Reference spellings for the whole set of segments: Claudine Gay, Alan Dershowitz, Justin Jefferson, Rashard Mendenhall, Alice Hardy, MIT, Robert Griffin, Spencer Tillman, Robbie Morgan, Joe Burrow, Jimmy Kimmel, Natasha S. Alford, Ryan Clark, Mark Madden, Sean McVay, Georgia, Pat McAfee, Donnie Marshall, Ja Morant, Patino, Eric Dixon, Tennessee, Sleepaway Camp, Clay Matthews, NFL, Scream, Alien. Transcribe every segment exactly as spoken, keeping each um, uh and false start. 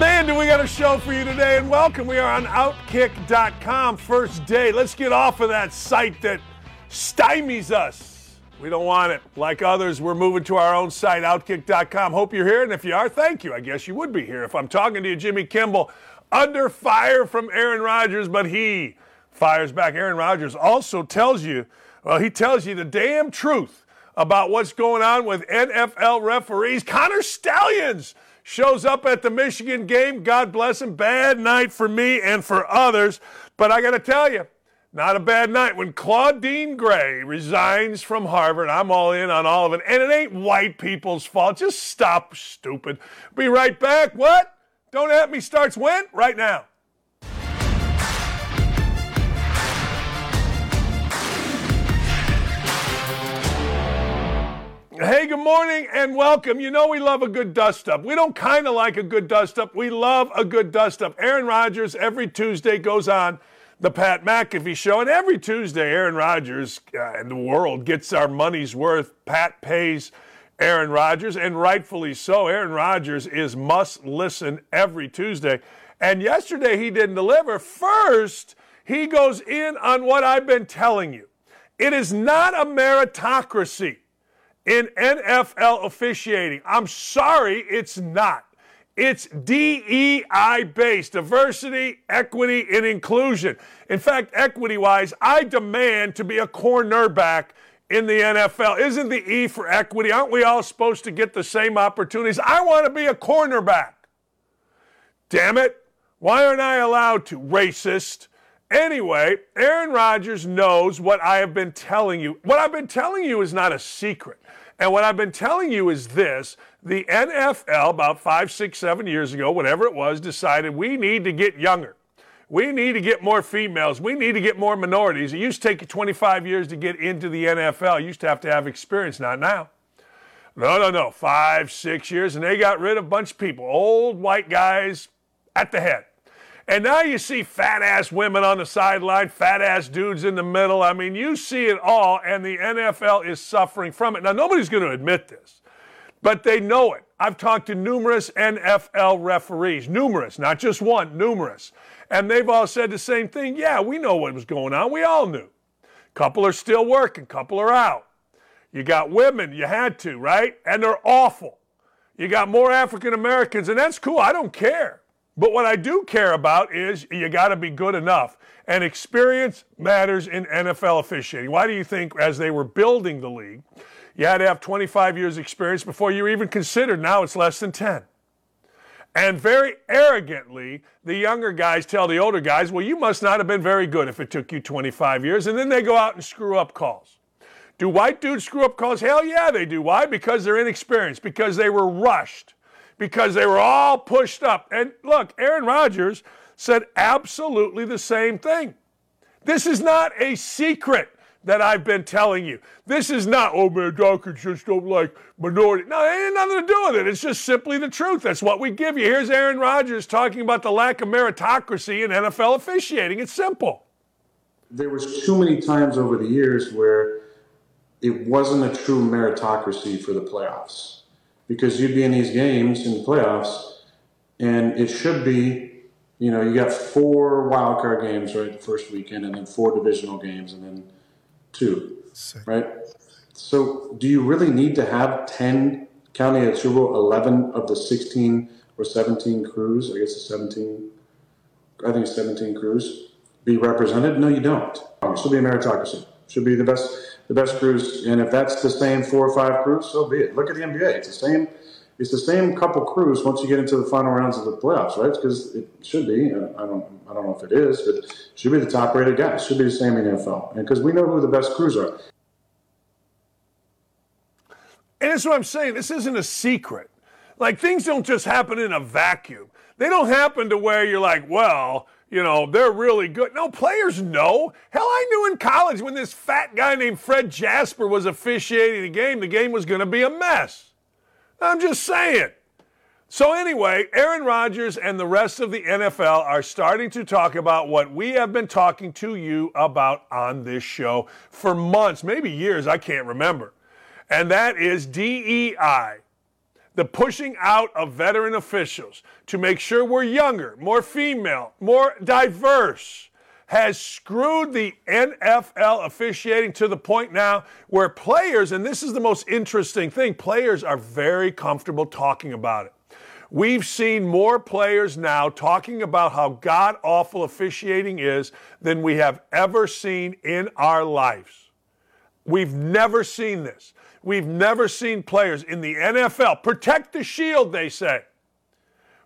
Man, do we got a show for you today, and welcome. We are on outkick dot com, first day. Let's get off of that site that stymies us. We don't want it. Like others, we're moving to our own site, outkick dot com. Hope you're here, and if you are, thank you. I guess you would be here. If I'm talking to you, Jimmy Kimmel, under fire from Aaron Rodgers, but he fires back. Aaron Rodgers also tells you, well, he tells you the damn truth about what's going on with N F L referees. Connor Stallions shows up at the Michigan game. God bless him. Bad night for me and for others. But I got to tell you, not a bad night. When Claudine Gay resigns from Harvard, I'm all in on all of it. And it ain't white people's fault. Just stop, stupid. Be right back. What? Don't At Me starts when? Right now. Hey, good morning and welcome. You know we love a good dust-up. We don't kind of like a good dust-up. We love a good dust-up. Aaron Rodgers every Tuesday goes on the Pat McAfee Show, and every Tuesday Aaron Rodgers uh, and the world gets our money's worth. Pat pays Aaron Rodgers, and rightfully so. Aaron Rodgers is must-listen every Tuesday. And yesterday he didn't deliver. First, he goes in on what I've been telling you. It is not a meritocracy in N F L officiating. I'm sorry, it's not. It's D E I-based, diversity, equity, and inclusion. In fact, equity-wise, I demand to be a cornerback in the N F L. Isn't the E for equity? Aren't we all supposed to get the same opportunities? I want to be a cornerback. Damn it. Why aren't I allowed to? Racist. Anyway, Aaron Rodgers knows what I have been telling you. What I've been telling you is not a secret. And what I've been telling you is this. The N F L, about five, six, seven years ago, whatever it was, decided we need to get younger. We need to get more females. We need to get more minorities. It used to take you twenty-five years to get into the N F L. You used to have to have experience, not now. No, no, no. Five, six years, and they got rid of a bunch of people. Old white guys at the head. And now you see fat-ass women on the sideline, fat-ass dudes in the middle. I mean, you see it all, and the N F L is suffering from it. Now, nobody's going to admit this, but they know it. I've talked to numerous N F L referees, numerous, not just one, numerous. And they've all said the same thing. Yeah, we know what was going on. We all knew. Couple are still working. Couple are out. You got women. You had to, right? And they're awful. You got more African Americans, and that's cool. I don't care. But what I do care about is you got to be good enough. And experience matters in N F L officiating. Why do you think as they were building the league, you had to have twenty-five years experience before you were even considered? Now it's less than ten. And very arrogantly, the younger guys tell the older guys, well, you must not have been very good if it took you twenty-five years. And then they go out and screw up calls. Do white dudes screw up calls? Hell yeah, they do. Why? Because they're inexperienced, because they were rushed. Because they were all pushed up. And look, Aaron Rodgers said absolutely the same thing. This is not a secret that I've been telling you. This is not, oh man, doctors just don't like minority. No, it ain't nothing to do with it. It's just simply the truth. That's what we give you. Here's Aaron Rodgers talking about the lack of meritocracy in N F L officiating. It's simple. There was too many times over the years where it wasn't a true meritocracy for the playoffs. Because you'd be in these games in the playoffs, and it should be, you know, you got four wild card games, right, the first weekend, and then four divisional games, and then two, Sick. Right? So do you really need to have ten, counting at Super Bowl, eleven of the sixteen or seventeen crews, I guess it's seventeen, I think it's seventeen crews, be represented? No, you don't. It should be a meritocracy. It should be the best. The best crews, and if that's the same four or five crews, so be it. Look at the N B A; it's the same. It's the same couple crews once you get into the final rounds of the playoffs, right? Because it should be. I don't. I don't know if it is, but it should be the top-rated guys. It should be the same in the N F L, and because we know who the best crews are. And that's what I'm saying. This isn't a secret. Like, things don't just happen in a vacuum. They don't happen to where you're like, well, you know, they're really good. No, players know. Hell, I knew in college when this fat guy named Fred Jasper was officiating the game, the game was going to be a mess. I'm just saying. So anyway, Aaron Rodgers and the rest of the N F L are starting to talk about what we have been talking to you about on this show for months, maybe years, I can't remember. And that is D E I. The pushing out of veteran officials to make sure we're younger, more female, more diverse, has screwed the N F L officiating to the point now where players, and this is the most interesting thing, players are very comfortable talking about it. We've seen more players now talking about how god-awful officiating is than we have ever seen in our lives. We've never seen this. We've never seen players in the N F L, protect the shield, they say.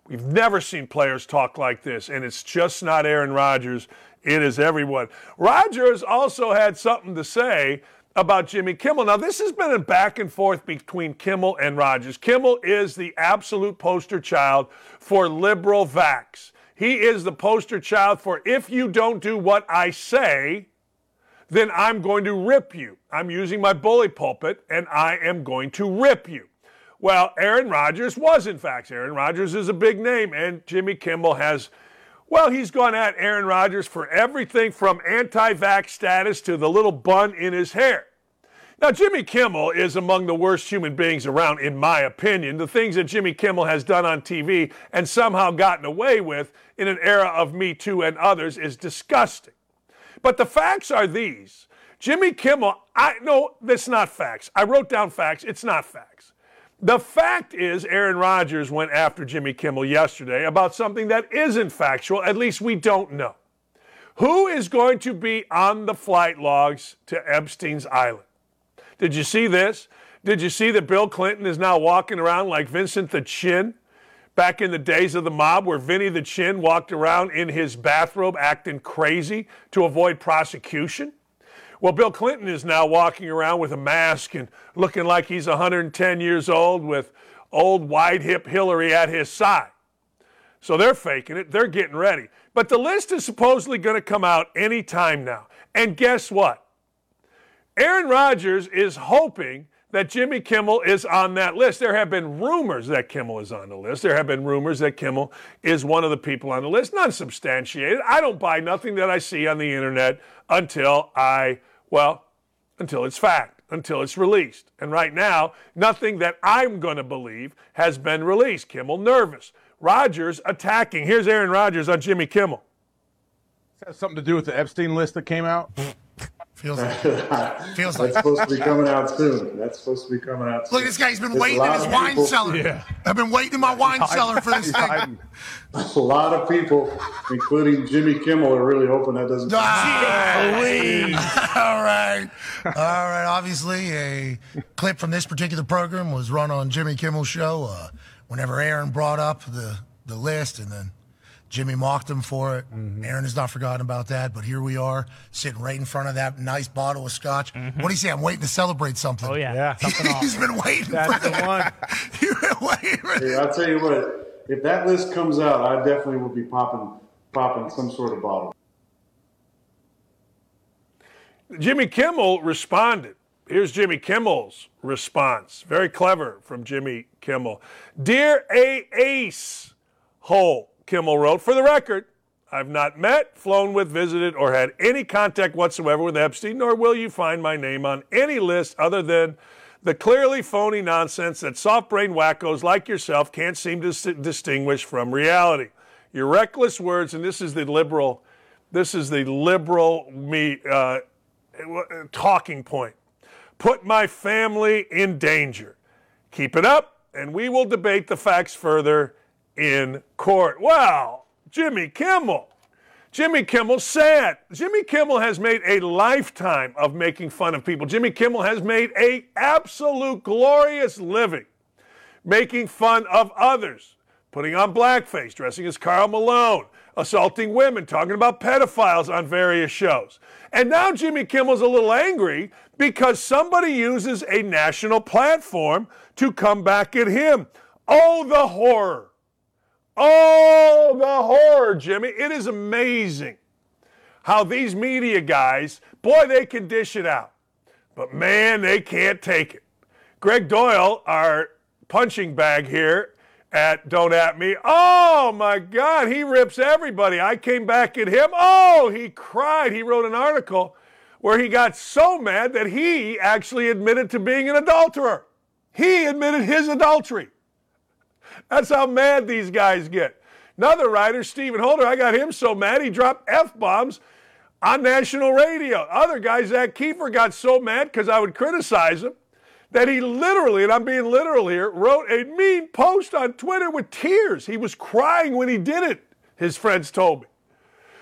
We've never seen players talk like this, and it's just not Aaron Rodgers. It is everyone. Rodgers also had something to say about Jimmy Kimmel. Now, this has been a back and forth between Kimmel and Rodgers. Kimmel is the absolute poster child for liberal vax. He is the poster child for if you don't do what I say, then I'm going to rip you. I'm using my bully pulpit, and I am going to rip you. Well, Aaron Rodgers was, in fact. Aaron Rodgers is a big name, and Jimmy Kimmel has, well, he's gone at Aaron Rodgers for everything from anti-vax status to the little bun in his hair. Now, Jimmy Kimmel is among the worst human beings around, in my opinion. The things that Jimmy Kimmel has done on T V and somehow gotten away with in an era of Me Too and others is disgusting. But the facts are these. Jimmy Kimmel, I no, that's not facts. I wrote down facts. It's not facts. The fact is Aaron Rodgers went after Jimmy Kimmel yesterday about something that isn't factual. At least we don't know. Who is going to be on the flight logs to Epstein's Island? Did you see this? Did you see that Bill Clinton is now walking around like Vincent the Chin? Back in the days of the mob where Vinny the Chin walked around in his bathrobe acting crazy to avoid prosecution? Well, Bill Clinton is now walking around with a mask and looking like he's one hundred ten years old with old wide-hip Hillary at his side. So they're faking it. They're getting ready. But the list is supposedly going to come out any time now. And guess what? Aaron Rodgers is hoping that Jimmy Kimmel is on that list. There have been rumors that Kimmel is on the list. There have been rumors that Kimmel is one of the people on the list. Not substantiated. I don't buy nothing that I see on the internet until I, well, until it's fact, until it's released. And right now, nothing that I'm going to believe has been released. Kimmel nervous. Rodgers attacking. Here's Aaron Rodgers on Jimmy Kimmel. Does that have something to do with the Epstein list that came out? Feels like feels like that's supposed to be coming out soon. That's supposed to be coming out soon. Look, this guy's been There's waiting in his wine people. cellar. Yeah. I've been waiting in my wine I, cellar for this I, thing. I, a lot of people, including Jimmy Kimmel, are really hoping that doesn't happen. Please. All right. All right. Obviously, a clip from this particular program was run on Jimmy Kimmel's show uh, whenever Aaron brought up the, the list and then Jimmy mocked him for it. Mm-hmm. Aaron has not forgotten about that, but here we are sitting right in front of that nice bottle of scotch. Mm-hmm. What do you say? I'm waiting to celebrate something. Oh, yeah. yeah something He's awesome. been waiting That's for the that. one. He's been waiting. Hey, I'll tell you what. If that list comes out, I definitely will be popping, popping some sort of bottle. Jimmy Kimmel responded. Here's Jimmy Kimmel's response. Very clever from Jimmy Kimmel. Dear A. Ace Hole. Kimmel wrote, for the record, I've not met, flown with, visited, or had any contact whatsoever with Epstein, nor will you find my name on any list other than the clearly phony nonsense that soft-brained wackos like yourself can't seem to s- distinguish from reality. Your reckless words, and this is the liberal, this is the liberal me uh, talking point, put my family in danger. Keep it up, and we will debate the facts further in court. Well, Jimmy Kimmel. Jimmy Kimmel said. Jimmy Kimmel has made a lifetime of making fun of people. Jimmy Kimmel has made an absolute glorious living making fun of others, putting on blackface, dressing as Karl Malone, assaulting women, talking about pedophiles on various shows. And now Jimmy Kimmel's a little angry because somebody uses a national platform to come back at him. Oh, the horror. Oh, the horror, Jimmy. It is amazing how these media guys, boy, they can dish it out. But, man, they can't take it. Greg Doyle, our punching bag here at Don't At Me, oh, my God, he rips everybody. I came back at him. Oh, he cried. He wrote an article where he got so mad that he actually admitted to being an adulterer. He admitted his adultery. That's how mad these guys get. Another writer, Stephen Holder, I got him so mad he dropped F-bombs on national radio. Other guy, Zach Kiefer, got so mad because I would criticize him that he literally, and I'm being literal here, wrote a mean post on Twitter with tears. He was crying when he did it, his friends told me.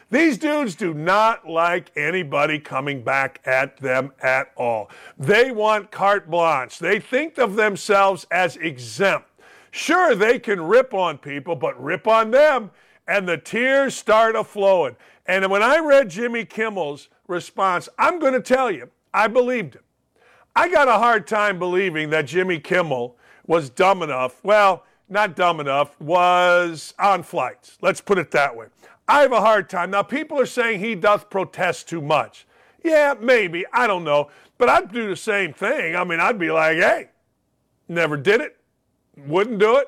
These dudes do not like anybody coming back at them at all. They want carte blanche. They think of themselves as exempt. Sure, they can rip on people, but rip on them, and the tears start a-flowing. And when I read Jimmy Kimmel's response, I'm going to tell you, I believed him. I got a hard time believing that Jimmy Kimmel was dumb enough, well, not dumb enough, was on flights. Let's put it that way. I have a hard time. Now, people are saying he doth protest too much. Yeah, maybe. I don't know. But I'd do the same thing. I mean, I'd be like, hey, never did it. Wouldn't do it.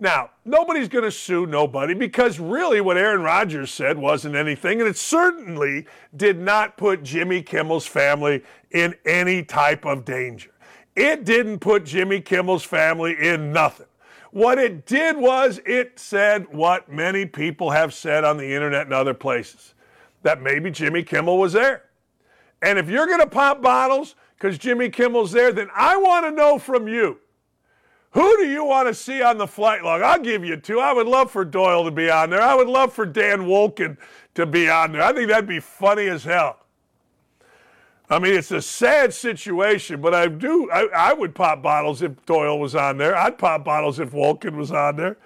Now, nobody's going to sue nobody because really what Aaron Rodgers said wasn't anything, and it certainly did not put Jimmy Kimmel's family in any type of danger. It didn't put Jimmy Kimmel's family in nothing. What it did was it said what many people have said on the internet and other places, that maybe Jimmy Kimmel was there. And if you're going to pop bottles because Jimmy Kimmel's there, then I want to know from you. Who do you want to see on the flight log? I'll give you two. I would love for Doyle to be on there. I would love for Dan Wolken to be on there. I think that'd be funny as hell. I mean, it's a sad situation, but I do. I, I would pop bottles if Doyle was on there. I'd pop bottles if Wolken was on there.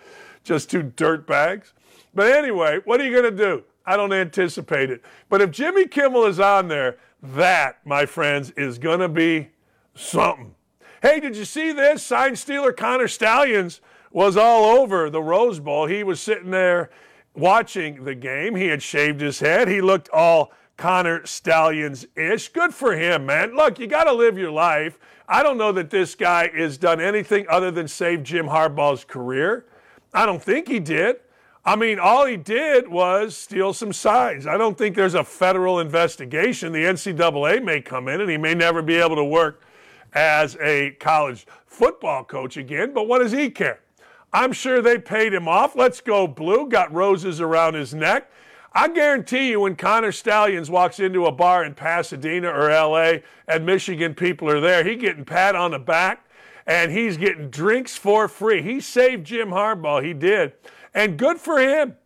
Just two dirt bags. But anyway, what are you going to do? I don't anticipate it. But if Jimmy Kimmel is on there, that, my friends, is going to be something. Hey, did you see this? Sign stealer Connor Stallions was all over the Rose Bowl. He was sitting there watching the game. He had shaved his head. He looked all Connor Stallions-ish. Good for him, man. Look, you got to live your life. I don't know that this guy has done anything other than save Jim Harbaugh's career. I don't think he did. I mean, all he did was steal some signs. I don't think there's a federal investigation. The N C double A may come in, and he may never be able to work as a college football coach again, but what does he care? I'm sure they paid him off. Let's go blue. Got roses around his neck. I guarantee you when Connor Stallions walks into a bar in Pasadena or L A and Michigan people are there, he's getting pat on the back and he's getting drinks for free. He saved Jim Harbaugh. He did. And good for him.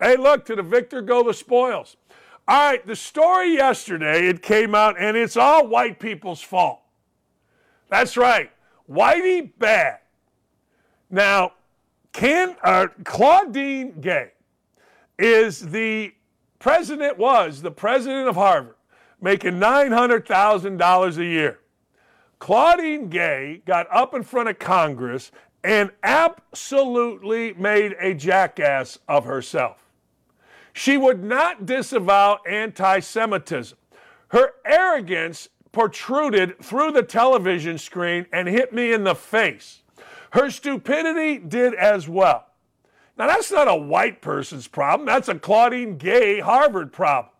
Hey, look, to the victor go the spoils. All right, the story yesterday, it came out and it's all white people's fault. That's right. Whitey bad. Now, Ken, uh, Claudine Gay is the president, was the president of Harvard, making nine hundred thousand dollars a year. Claudine Gay got up in front of Congress and absolutely made a jackass of herself. She would not disavow anti-Semitism. Her arrogance protruded through the television screen and hit me in the face. Her stupidity did as well. Now, that's not a white person's problem. That's a Claudine Gay Harvard problem.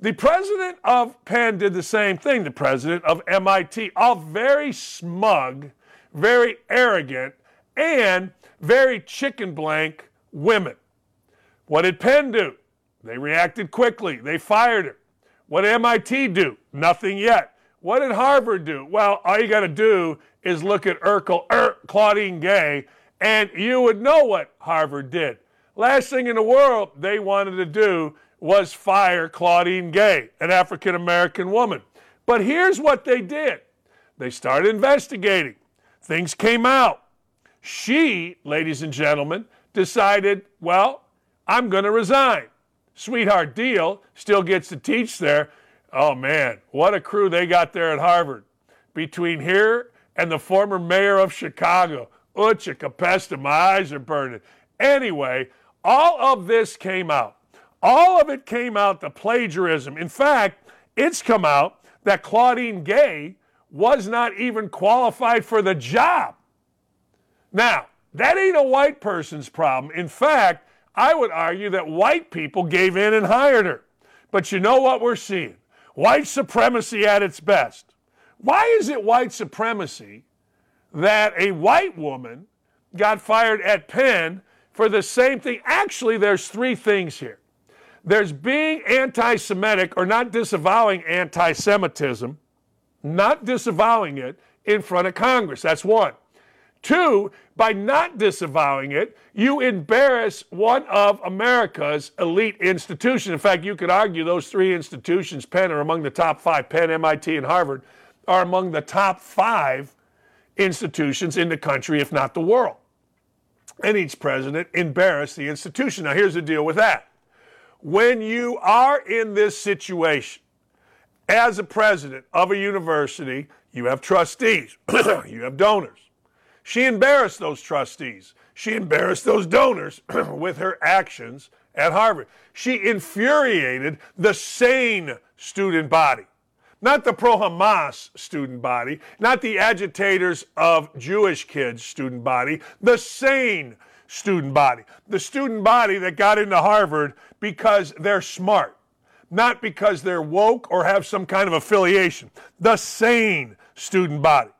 The president of Penn did the same thing, the president of M I T, all very smug, very arrogant, and very chicken blank women. What did Penn do? They reacted quickly. They fired her. What did M I T do? Nothing yet. What did Harvard do? Well, all you got to do is look at Urkel, er, Claudine Gay, and you would know what Harvard did. Last thing in the world they wanted to do was fire Claudine Gay, an African-American woman. But here's what they did. They started investigating. Things came out. She, ladies and gentlemen, decided, well, I'm going to resign. Sweetheart deal, still gets to teach there. Oh, man, what a crew they got there at Harvard. Between here and the former mayor of Chicago, Ucha Capesta, my eyes are burning. Anyway, all of this came out. All of it came out, the plagiarism. In fact, it's come out that Claudine Gay was not even qualified for the job. Now, that ain't a white person's problem. In fact, I would argue that white people gave in and hired her. But you know what we're seeing? White supremacy at its best. Why is it white supremacy that a white woman got fired at Penn for the same thing? Actually, there's three things here. There's being anti-Semitic or not disavowing anti-Semitism, not disavowing it in front of Congress. That's one. Two, by not disavowing it, you embarrass one of America's elite institutions. In fact, you could argue those three institutions, Penn, are among the top five. Penn, M I T, and Harvard are among the top five institutions in the country, if not the world. And each president embarrassed the institution. Now, here's the deal with that. When you are in this situation, as a president of a university, you have trustees, you have donors. She embarrassed those trustees. She embarrassed those donors with her actions at Harvard. She infuriated the sane student body, not the pro-Hamas student body, not the agitators of Jewish kids student body, the sane student body, the student body that got into Harvard because they're smart, not because they're woke or have some kind of affiliation, the sane student body.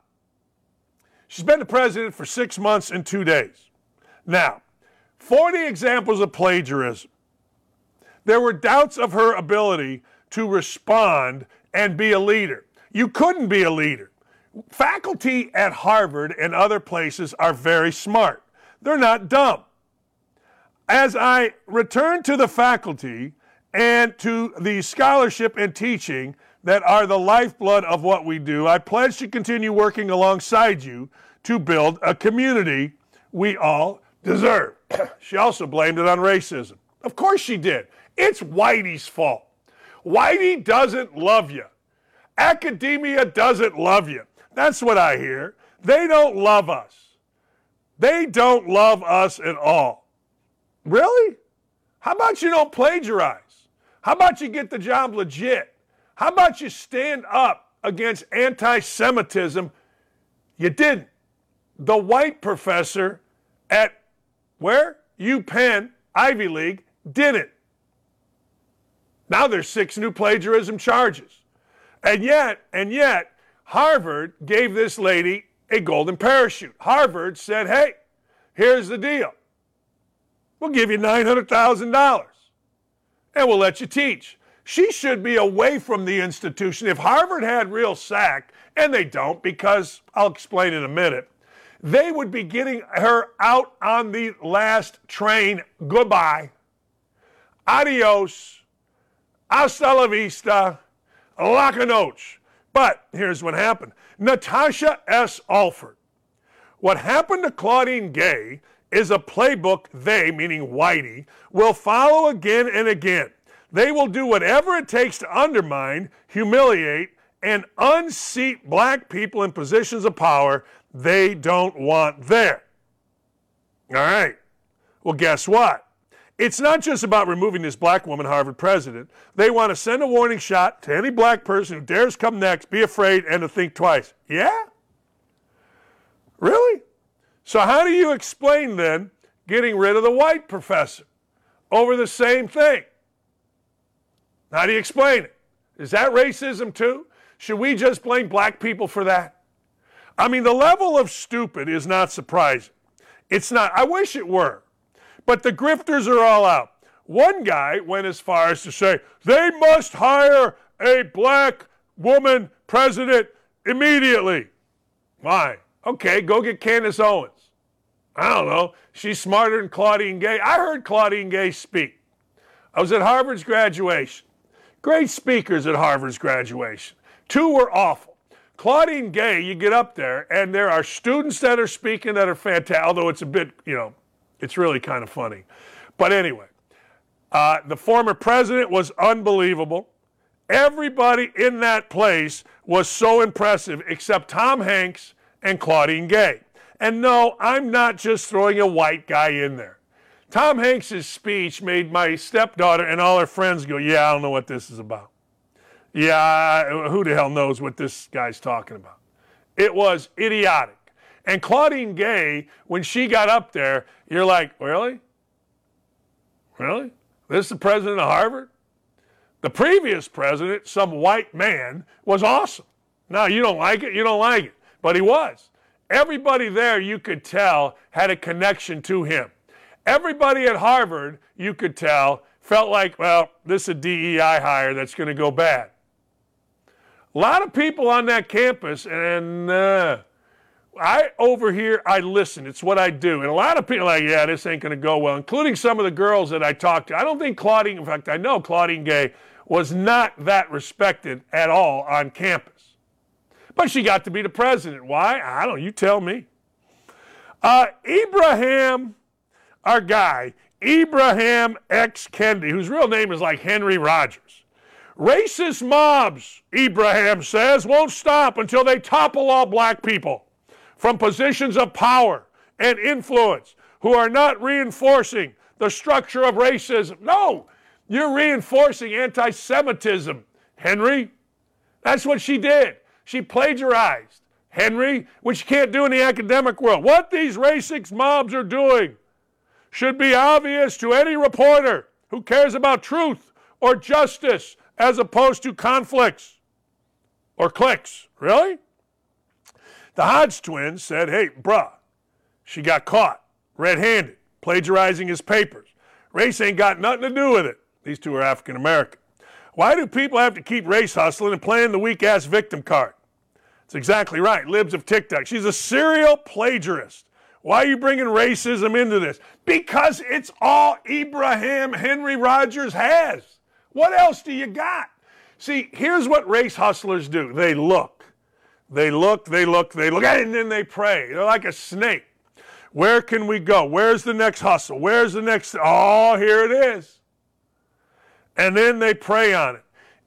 She's been the president for six months and two days. Now, forty examples of plagiarism. There were doubts of her ability to respond and be a leader. You couldn't be a leader. Faculty at Harvard and other places are very smart. They're not dumb. As I return to the faculty and to the scholarship and teaching that are the lifeblood of what we do, I pledge to continue working alongside you to build a community we all deserve. She also blamed it on racism. Of course she did. It's Whitey's fault. Whitey doesn't love you. Academia doesn't love you. That's what I hear. They don't love us. They don't love us at all. Really? How about you don't plagiarize? How about you get the job legit? How about you stand up against anti-Semitism? You didn't. The white professor at where? UPenn, Ivy League, didn't. Now there's six new plagiarism charges. And yet, and yet, Harvard gave this lady a golden parachute. Harvard said, hey, here's the deal. We'll give you nine hundred thousand dollars and we'll let you teach. She should be away from the institution. If Harvard had real sack, and they don't, because I'll explain in a minute, they would be getting her out on the last train. Goodbye. Adios. Hasta la vista. La canoche. But here's what happened. Natasha S. Alford. What happened to Claudine Gay is a playbook they, meaning Whitey, will follow again and again. They will do whatever it takes to undermine, humiliate, and unseat black people in positions of power they don't want there. All right. Well, guess what? It's not just about removing this black woman Harvard president. They want to send a warning shot to any black person who dares come next, be afraid, and to think twice. Yeah? Really? So how do you explain, then, getting rid of the white professor over the same thing? How do you explain it? Is that racism too? Should we just blame black people for that? I mean, the level of stupid is not surprising. It's not. I wish it were. But the grifters are all out. One guy went as far as to say, they must hire a black woman president immediately. Why? Okay, go get Candace Owens. I don't know. She's smarter than Claudine Gay. I heard Claudine Gay speak. I was at Harvard's graduation. Great speakers at Harvard's graduation. Two were awful. Claudine Gay, you get up there, and there are students that are speaking that are fantastic, although it's a bit, you know, it's really kind of funny. But anyway, Uh, the former president was unbelievable. Everybody in that place was so impressive except Tom Hanks and Claudine Gay. And no, I'm not just throwing a white guy in there. Tom Hanks' speech made my stepdaughter and all her friends go, yeah, I don't know what this is about. Yeah, who the hell knows what this guy's talking about? It was idiotic. And Claudine Gay, when she got up there, you're like, really? Really? This is the president of Harvard? The previous president, some white man, was awesome. Now, you don't like it, you don't like it. But he was. Everybody there, you could tell, had a connection to him. Everybody at Harvard, you could tell, felt like, well, this is a D E I hire that's going to go bad. A lot of people on that campus, and uh, I overhear, I listen. It's what I do. And a lot of people are like, yeah, this ain't going to go well, including some of the girls that I talked to. I don't think Claudine, in fact, I know Claudine Gay was not that respected at all on campus. But she got to be the president. Why? I don't know. You tell me. Uh, Ibrahim... Our guy, Ibrahim X. Kendi, whose real name is like Henry Rodgers. Racist mobs, Ibrahim says, won't stop until they topple all black people from positions of power and influence who are not reinforcing the structure of racism. No, you're reinforcing anti-Semitism, Henry. That's what she did. She plagiarized, Henry, which you can't do in the academic world. What these racist mobs are doing should be obvious to any reporter who cares about truth or justice as opposed to conflicts or cliques. Really? The Hodge twins said, hey, bruh, she got caught red-handed, plagiarizing his papers. Race ain't got nothing to do with it. These two are African-American. Why do people have to keep race hustling and playing the weak-ass victim card? That's exactly right. Libs of TikTok. She's a serial plagiarist. Why are you bringing racism into this? Because it's all Ibrahim Henry Rodgers has. What else do you got? See, here's what race hustlers do. They look. They look, they look, they look, and then they pray. They're like a snake. Where can we go? Where's the next hustle? Where's the next? Oh, here it is. And then they prey on it.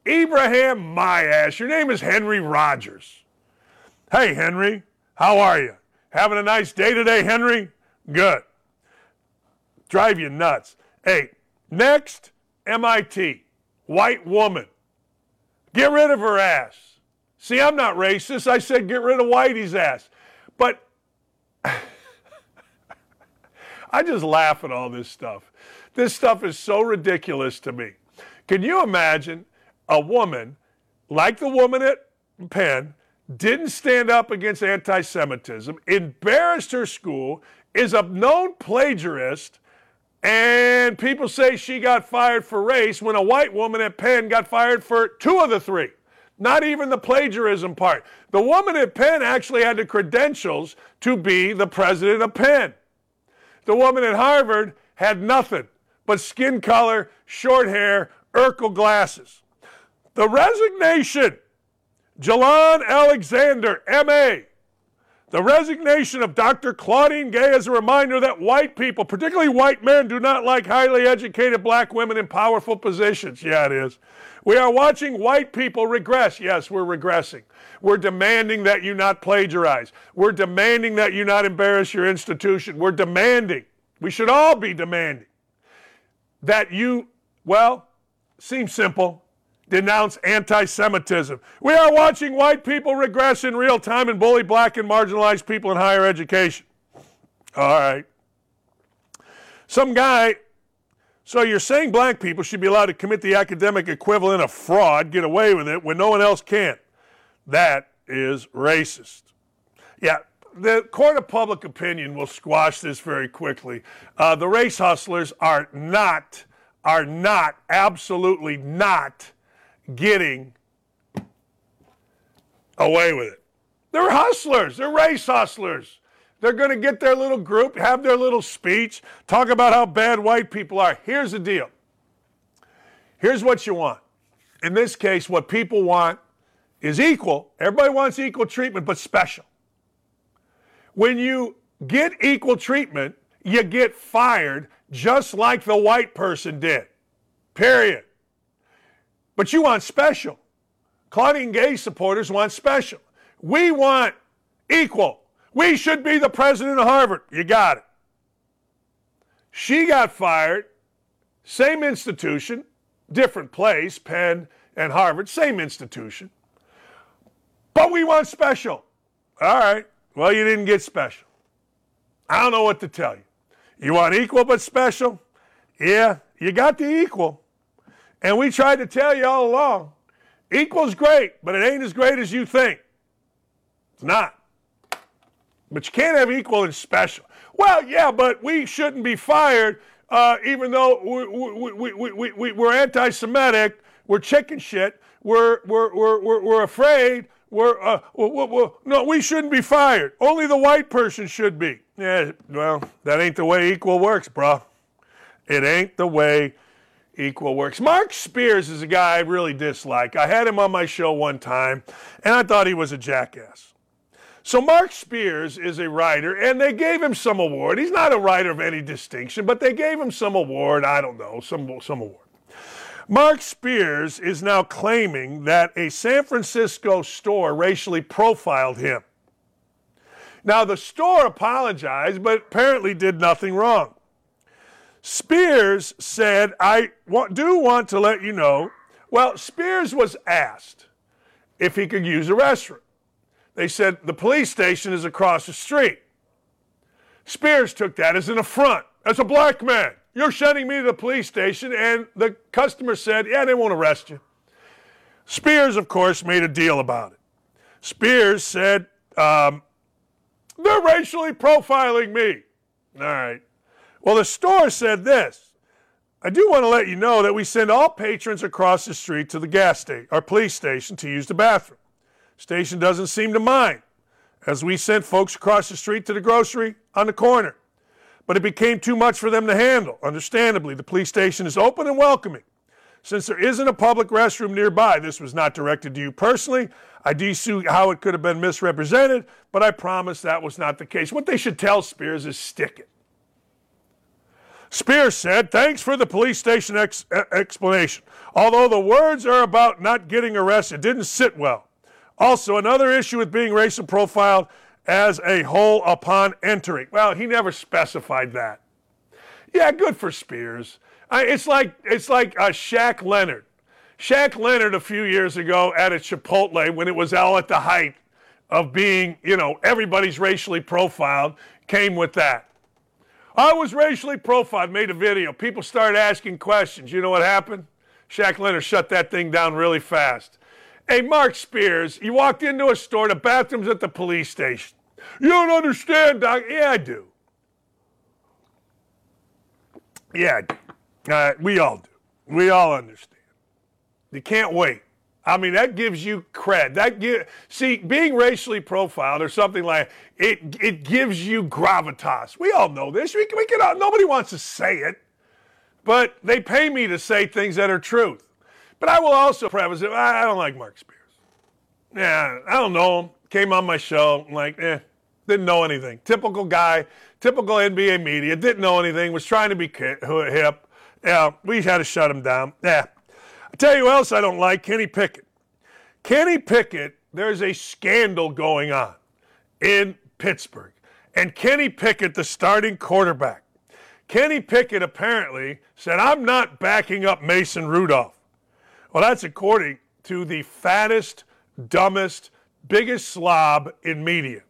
Ibrahim, my ass, your name is Henry Rodgers. Hey, Henry, how are you? Having a nice day today, Henry? Good. Drive you nuts. Hey, next, M I T, white woman. Get rid of her ass. See, I'm not racist. I said get rid of Whitey's ass. But I just laugh at all this stuff. This stuff is so ridiculous to me. Can you imagine a woman like the woman at Penn didn't stand up against anti-Semitism, embarrassed her school, is a known plagiarist, and people say she got fired for race when a white woman at Penn got fired for two of the three. Not even the plagiarism part. The woman at Penn actually had the credentials to be the president of Penn. The woman at Harvard had nothing but skin color, short hair, Urkel glasses. The resignation... Jalon Alexander, M A The resignation of Doctor Claudine Gay is a reminder that white people, particularly white men, do not like highly educated black women in powerful positions. Yeah, it is. We are watching white people regress. Yes, we're regressing. We're demanding that you not plagiarize. We're demanding that you not embarrass your institution. We're demanding, we should all be demanding, that you, well, seems simple. Denounce anti-Semitism. We are watching white people regress in real time and bully black and marginalized people in higher education. All right. Some guy, so you're saying black people should be allowed to commit the academic equivalent of fraud, get away with it, when no one else can. That is racist. Yeah, the court of public opinion will squash this very quickly. Uh, the race hustlers are not, are not, absolutely not getting away with it. They're hustlers. They're race hustlers. They're going to get their little group, have their little speech, talk about how bad white people are. Here's the deal. Here's what you want. In this case, what people want is equal. Everybody wants equal treatment, but special. When you get equal treatment, you get fired just like the white person did. Period. But you want special. Claudine Gay supporters want special. We want equal. We should be the president of Harvard. You got it. She got fired. Same institution, different place, Penn and Harvard, same institution. But we want special. All right. Well, you didn't get special. I don't know what to tell you. You want equal but special? Yeah, you got the equal. And we tried to tell you all along, equal's great, but it ain't as great as you think. It's not. But you can't have equal and special. Well, yeah, but we shouldn't be fired uh, even though we, we, we, we, we, we're anti-Semitic, we're chicken shit, we're, we're, we're, we're, we're afraid, we're, uh, we're, we're, we're, no, we shouldn't be fired. Only the white person should be. Yeah, well, that ain't the way equal works, bro. It ain't the way equal works. Mark Spears is a guy I really dislike. I had him on my show one time, and I thought he was a jackass. So Mark Spears is a writer, and they gave him some award. He's not a writer of any distinction, but they gave him some award. I don't know, some, some award. Mark Spears is now claiming that a San Francisco store racially profiled him. Now, the store apologized, but apparently did nothing wrong. Spears said, I do want to let you know. Well, Spears was asked if he could use a restroom. They said, the police station is across the street. Spears took that as an affront. As a black man, you're sending me to the police station, and the customer said, yeah, they won't arrest you. Spears, of course, made a deal about it. Spears said, um, they're racially profiling me. All right. Well, the store said this. I do want to let you know that we send all patrons across the street to the gas station, or police station, to use the bathroom. Station doesn't seem to mind, as we sent folks across the street to the grocery on the corner. But it became too much for them to handle. Understandably, the police station is open and welcoming. Since there isn't a public restroom nearby, this was not directed to you personally. I do see how it could have been misrepresented, but I promise that was not the case. What they should tell Spears is stick it. Spears said, thanks for the police station ex- explanation. Although the words are about not getting arrested, it didn't sit well. Also, another issue with being racial profiled as a whole upon entering. Well, he never specified that. Yeah, good for Spears. I, it's like it's like uh, Shaq Leonard. Shaq Leonard a few years ago at a Chipotle when it was all at the height of being, you know, everybody's racially profiled, came with that. I was racially profiled, made a video. People started asking questions. You know what happened? Shaq Leonard shut that thing down really fast. Hey, Mark Spears, you walked into a store, the bathroom's at the police station. You don't understand, Doc. Yeah, I do. Yeah, I do. Uh, we all do. We all understand. You can't wait. I mean, that gives you cred. That give, see, being racially profiled or something like it, it gives you gravitas. We all know this. We, we can all, nobody wants to say it, but they pay me to say things that are truth. But I will also preface it. I don't like Mark Spears. Yeah, I don't know him. Came on my show, I'm like, eh, didn't know anything. Typical guy, typical N B A media, didn't know anything, was trying to be hip. Yeah, we had to shut him down. Yeah. I tell you who else I don't like, Kenny Pickett. Kenny Pickett, there's a scandal going on in Pittsburgh. And Kenny Pickett, the starting quarterback, Kenny Pickett apparently said, I'm not backing up Mason Rudolph. Well, that's according to the fattest, dumbest, biggest slob in media,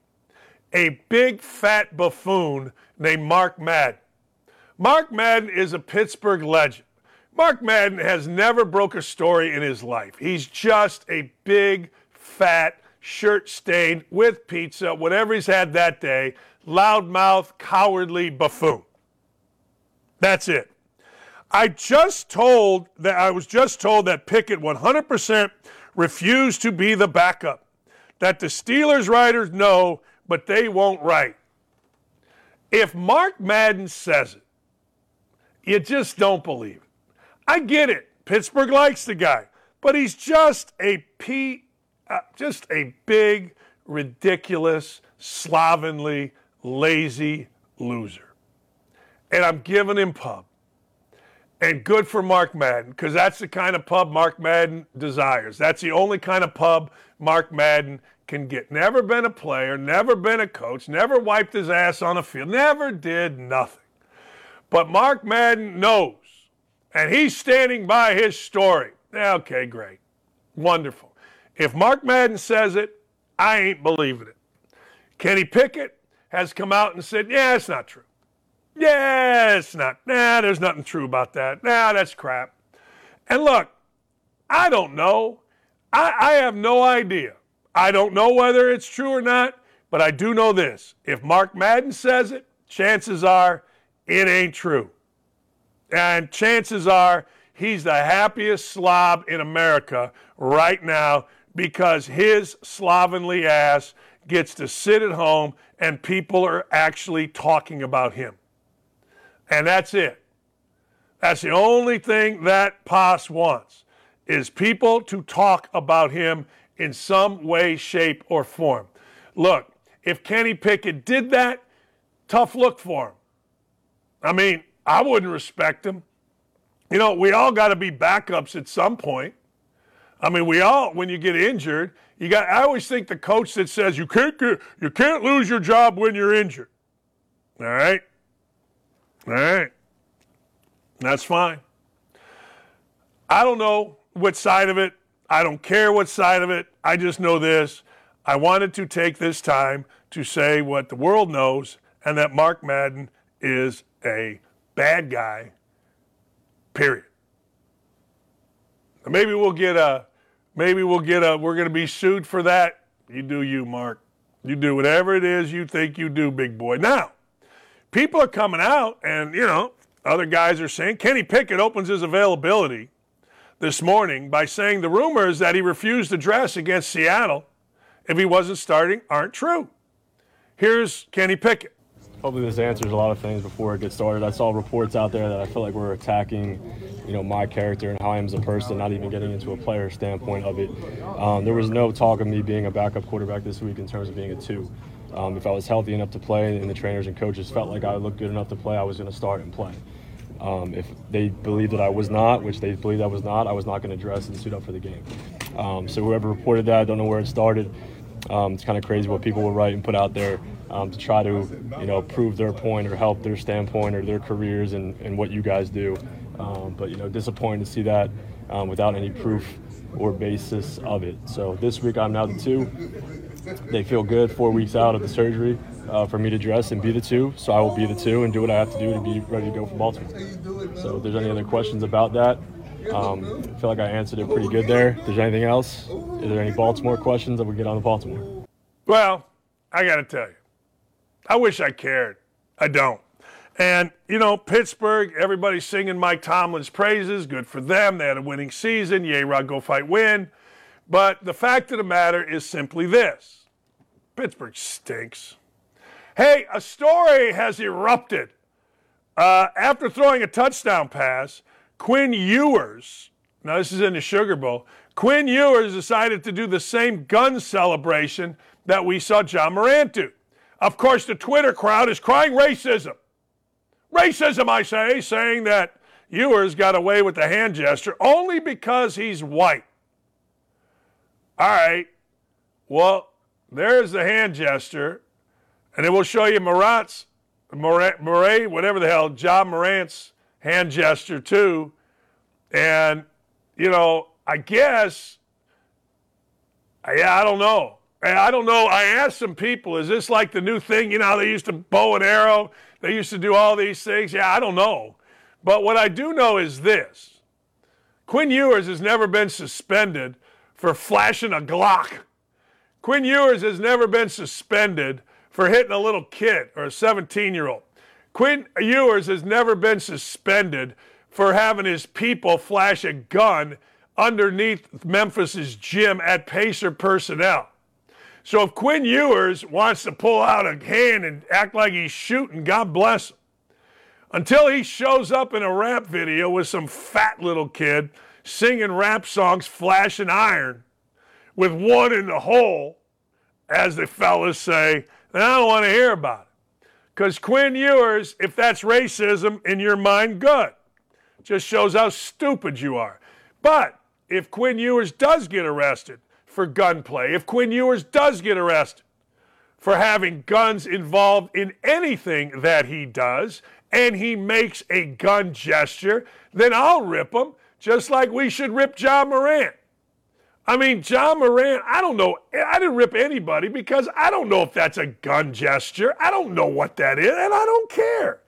a big fat buffoon named Mark Madden. Mark Madden is a Pittsburgh legend. Mark Madden has never broke a story in his life. He's just a big, fat, shirt-stained, with pizza, whatever he's had that day, loudmouth, cowardly buffoon. That's it. I just told that I was just told that Pickett one hundred percent refused to be the backup, that the Steelers writers know, but they won't write. If Mark Madden says it, you just don't believe it. I get it. Pittsburgh likes the guy, but he's just a p, uh, just a big, ridiculous, slovenly, lazy loser, and I'm giving him pub. And good for Mark Madden, because that's the kind of pub Mark Madden desires. That's the only kind of pub Mark Madden can get. Never been a player, never been a coach, never wiped his ass on a field, never did nothing. But Mark Madden knows, and he's standing by his story. Okay, great. Wonderful. If Mark Madden says it, I ain't believing it. Kenny Pickett has come out and said, yeah, it's not true. Yeah, it's not. Nah, there's nothing true about that. Nah, that's crap. And look, I don't know. I, I have no idea. I don't know whether it's true or not, but I do know this. If Mark Madden says it, chances are it ain't true. And chances are he's the happiest slob in America right now because his slovenly ass gets to sit at home and people are actually talking about him. And that's it. That's the only thing that P O S wants, is people to talk about him in some way, shape, or form. Look, if Kenny Pickett did that, tough look for him. I mean, I wouldn't respect him. You know, we all got to be backups at some point. I mean, we all, when you get injured, you got. I always think the coach that says you can't get, you can't lose your job when you're injured. All right? All right. That's fine. I don't know what side of it. I don't care what side of it. I just know this. I wanted to take this time to say what the world knows, and that Mark Madden is a bad guy, period. Maybe we'll get a, maybe we'll get a, we're going to be sued for that. You do you, Mark. You do whatever it is you think you do, big boy. Now, people are coming out, and, you know, other guys are saying, Kenny Pickett opens his availability this morning by saying the rumors that he refused to dress against Seattle if he wasn't starting aren't true. Here's Kenny Pickett. Hopefully this answers a lot of things before it gets started. I saw reports out there that I feel like we're attacking, you know, my character and how I am as a person, not even getting into a player standpoint of it. Um, there was no talk of me being a backup quarterback this week in terms of being a two. Um, if I was healthy enough to play and the trainers and coaches felt like I looked good enough to play, I was going to start and play. Um, if they believed that I was not, which they believed I was not, I was not going to dress and suit up for the game. Um, so whoever reported that, I don't know where it started. Um, it's kind of crazy what people will write and put out there um, to try to, you know, prove their point or help their standpoint or their careers and, and what you guys do. Um, but, you know, disappointing to see that um, without any proof or basis of it. So this week I'm now the two. They feel good four weeks out of the surgery uh, for me to dress and be the two. So I will be the two and do what I have to do to be ready to go for Baltimore. So if there's any other questions about that, um, I feel like I answered it pretty good there. If there's anything else, is there any Baltimore questions that we get on to Baltimore? Well, I got to tell you, I wish I cared. I don't. And, you know, Pittsburgh, everybody's singing Mike Tomlin's praises. Good for them. They had a winning season. Yay, Rod, go fight, win. But the fact of the matter is simply this. Pittsburgh stinks. Hey, a story has erupted. Uh, after throwing a touchdown pass, Quinn Ewers, now this is in the Sugar Bowl, Quinn Ewers decided to do the same gun celebration that we saw Ja Morant do. Of course, the Twitter crowd is crying racism. Racism, I say, saying that Ewers got away with the hand gesture only because he's white. All right, well, there's the hand gesture, and it will show you Morant's, Morant, Morant, whatever the hell, Ja Morant's hand gesture too. And, you know, I guess, yeah, I don't know. I don't know. I asked some people, is this like the new thing? You know how they used to bow and arrow? They used to do all these things? Yeah, I don't know. But what I do know is this. Quinn Ewers has never been suspended for flashing a Glock. Quinn Ewers has never been suspended for hitting a little kid or a seventeen-year-old. Quinn Ewers has never been suspended for having his people flash a gun underneath Memphis's gym at Pacer personnel. So if Quinn Ewers wants to pull out a hand and act like he's shooting, God bless him. Until he shows up in a rap video with some fat little kid singing rap songs, flashing iron, with one in the hole, as the fellas say, then I don't want to hear about it. Because Quinn Ewers, if that's racism in your mind, good. Just shows how stupid you are. But if Quinn Ewers does get arrested for gunplay, if Quinn Ewers does get arrested for having guns involved in anything that he does, and he makes a gun gesture, then I'll rip him, just like we should rip Ja Morant. I mean, Ja Morant, I don't know. I didn't rip anybody because I don't know if that's a gun gesture. I don't know what that is, and I don't care.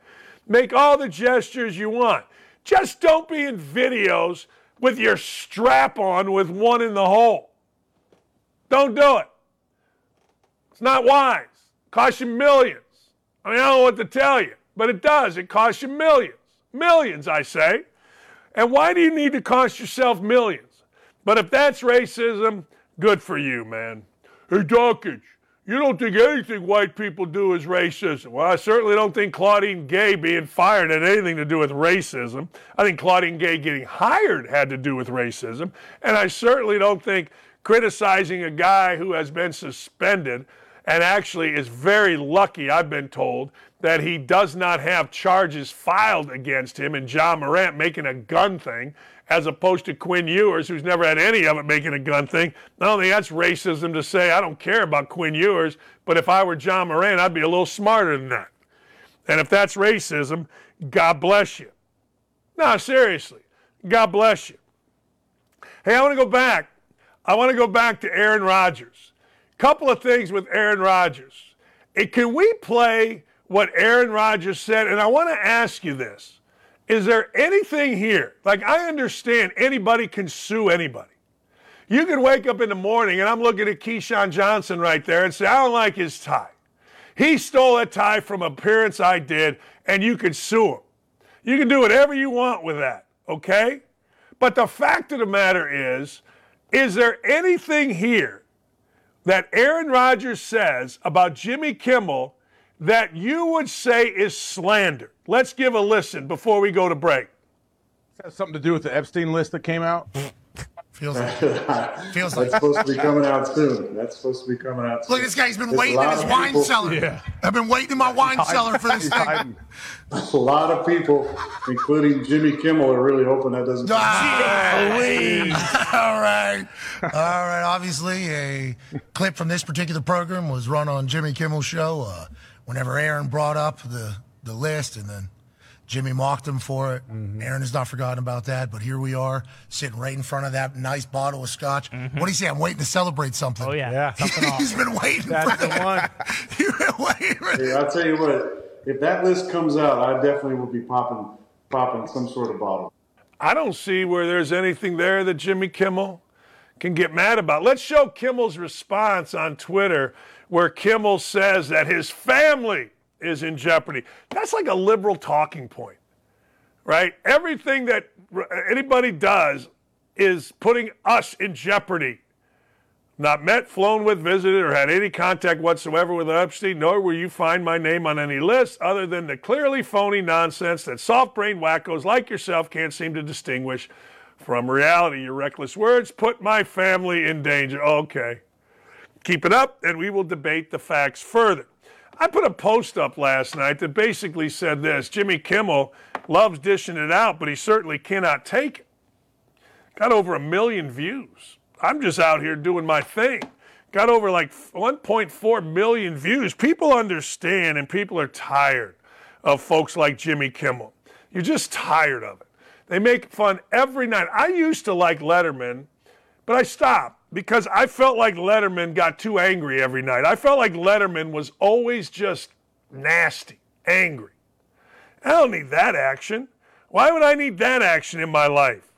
Make all the gestures you want. Just don't be in videos with your strap on with one in the hole. Don't do it. It's not wise. It costs you millions. I mean, I don't know what to tell you, but it does. It costs you millions. Millions, I say. And why do you need to cost yourself millions? But if that's racism, good for you, man. Hey, Dawkins, you don't think anything white people do is racism. Well, I certainly don't think Claudine Gay being fired had anything to do with racism. I think Claudine Gay getting hired had to do with racism. And I certainly don't think criticizing a guy who has been suspended and actually is very lucky, I've been told, that he does not have charges filed against him and Ja Morant making a gun thing, as opposed to Quinn Ewers, who's never had any of it making a gun thing. I don't think that's racism to say, I don't care about Quinn Ewers, but if I were Ja Morant, I'd be a little smarter than that. And if that's racism, God bless you. No, seriously, God bless you. Hey, I want to go back. I want to go back to Aaron Rodgers. Couple of things with Aaron Rodgers. It, can we play what Aaron Rodgers said? And I want to ask you this. Is there anything here? Like, I understand anybody can sue anybody. You can wake up in the morning, and I'm looking at Keyshawn Johnson right there, and say, I don't like his tie. He stole that tie from an appearance I did, and you can sue him. You can do whatever you want with that, okay? But the fact of the matter is, is there anything here that Aaron Rodgers says about Jimmy Kimmel that you would say is slander? Let's give a listen before we go to break. Does that have something to do with the Epstein list that came out? Feels like feels like that's supposed to be coming out soon. That's supposed to be coming out soon. Look, this guy's been There's waiting in his wine people. cellar. Yeah. I've been waiting in my wine cellar for this thing. A lot of people, including Jimmy Kimmel, are really hoping that doesn't come out. Please. All right. All right. Obviously, a clip from this particular program was run on Jimmy Kimmel's show. Uh, whenever Aaron brought up the, the list, and then Jimmy mocked him for it. Mm-hmm. Aaron has not forgotten about that, but here we are sitting right in front of that nice bottle of scotch. Mm-hmm. What do you say? I'm waiting to celebrate something. Oh, yeah. yeah something He's off. been waiting That's for the that. one. You've been waiting. Yeah, I'll tell you what. If that list comes out, I definitely will be popping, popping some sort of bottle. I don't see where there's anything there that Jimmy Kimmel can get mad about. Let's show Kimmel's response on Twitter where Kimmel says that his family is in jeopardy. That's like a liberal talking point, right? Everything that anybody does is putting us in jeopardy. Not met, flown with, visited, or had any contact whatsoever with Epstein, nor will you find my name on any list other than the clearly phony nonsense that soft-brained wackos like yourself can't seem to distinguish from reality. Your reckless words put my family in danger. Okay. Keep it up, and we will debate the facts further. I put a post up last night that basically said this: Jimmy Kimmel loves dishing it out, but he certainly cannot take it. Got over a million views. I'm just out here doing my thing. Got over like one point four million views. People understand, and people are tired of folks like Jimmy Kimmel. You're just tired of it. They make fun every night. I used to like Letterman, but I stopped, because I felt like Letterman got too angry every night. I felt like Letterman was always just nasty, angry. I don't need that action. Why would I need that action in my life?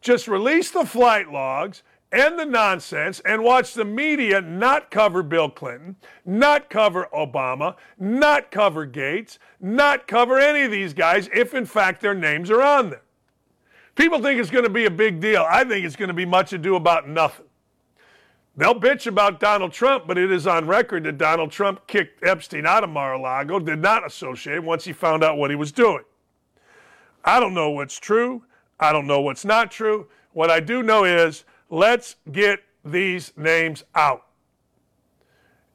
Just release the flight logs, end the nonsense, and watch the media not cover Bill Clinton, not cover Obama, not cover Gates, not cover any of these guys if, in fact, their names are on there. People think it's going to be a big deal. I think it's going to be much ado about nothing. They'll bitch about Donald Trump, but it is on record that Donald Trump kicked Epstein out of Mar-a-Lago, did not associate once he found out what he was doing. I don't know what's true. I don't know what's not true. What I do know is, let's get these names out.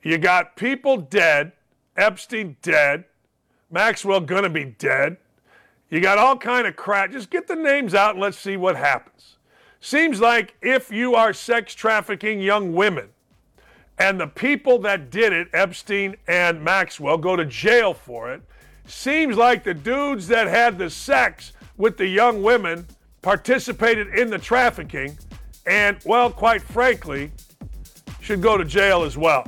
You got people dead, Epstein dead, Maxwell going to be dead. You got all kind of crap. Just get the names out and let's see what happens. Seems like if you are sex trafficking young women and the people that did it, Epstein and Maxwell, go to jail for it, seems like the dudes that had the sex with the young women participated in the trafficking and, well, quite frankly, should go to jail as well.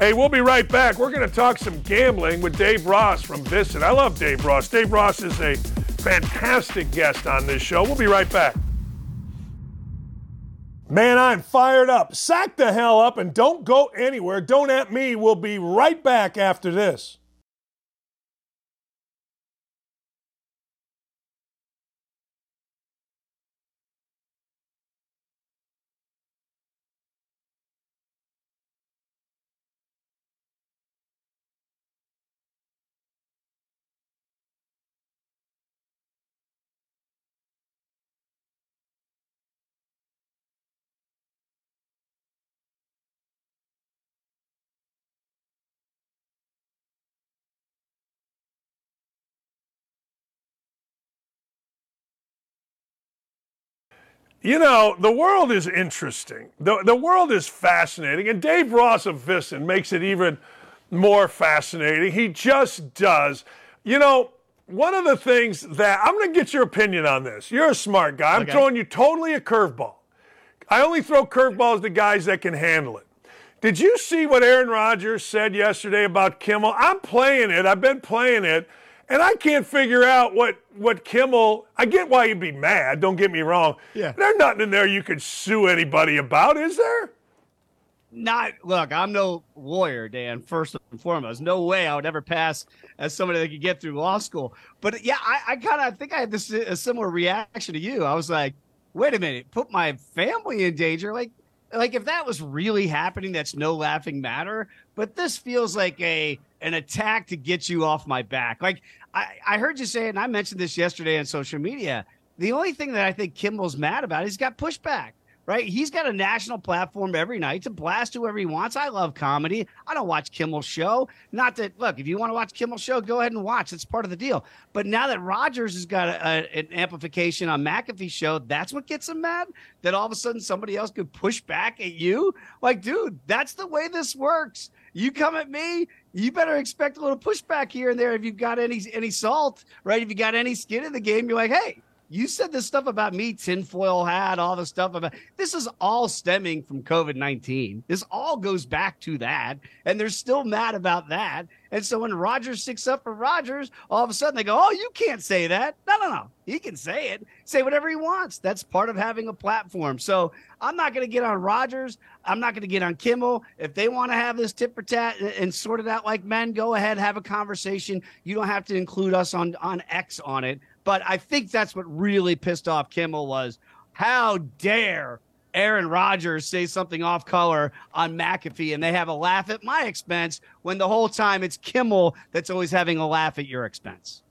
Hey, we'll be right back. We're going to talk some gambling with Dave Ross from V S I N. I love Dave Ross. Dave Ross is a fantastic guest on this show. We'll be right back. Man, I'm fired up. Sack the hell up and don't go anywhere. Don't at me. We'll be right back after this. You know, the world is interesting. The, the world is fascinating. And Dave Ross of V S I N makes it even more fascinating. He just does. You know, one of the things that, I'm going to get your opinion on this. You're a smart guy. I'm okay. throwing you totally a curveball. I only throw curveballs to guys that can handle it. Did you see what Aaron Rodgers said yesterday about Kimmel? I'm playing it. I've been playing it. And I can't figure out what, what Kimmel, I get why you'd be mad, don't get me wrong. Yeah. There's nothing in there you could sue anybody about, is there? Not, look, I'm no lawyer, Dan, first and foremost. No way I would ever pass as somebody that could get through law school. But yeah, I, I kind of think I had this a similar reaction to you. I was like, wait a minute, put my family in danger? Like, like if that was really happening, that's no laughing matter. But this feels like a... an attack to get you off my back. Like I, I heard you say, and I mentioned this yesterday on social media, the only thing that I think Kimmel's mad about is he's got pushback, right? He's got a national platform every night to blast whoever he wants. I love comedy. I don't watch Kimmel's show. Not that, look, if you want to watch Kimmel's show, go ahead and watch. It's part of the deal. But now that Rodgers has got a, a, an amplification on McAfee's show, that's what gets him mad? That all of a sudden somebody else could push back at you? Like, dude, that's the way this works. You come at me, you better expect a little pushback here and there if you've got any any salt, right? If you got any skin in the game, you're like, hey, you said this stuff about me, tinfoil hat, all this stuff about this is all stemming from covid nineteen. This all goes back to that, and they're still mad about that. And so when Rodgers sticks up for Rodgers, all of a sudden they go, oh, you can't say that. No, no, no. He can say it. Say whatever he wants. That's part of having a platform. So I'm not going to get on Rodgers. I'm not going to get on Kimmel. If they want to have this tit for tat and, and sort it out like men, go ahead, have a conversation. You don't have to include us on, on X on it. But I think that's what really pissed off Kimmel was, how dare Aaron Rodgers say something off color on McAfee and they have a laugh at my expense when the whole time it's Kimmel that's always having a laugh at your expense.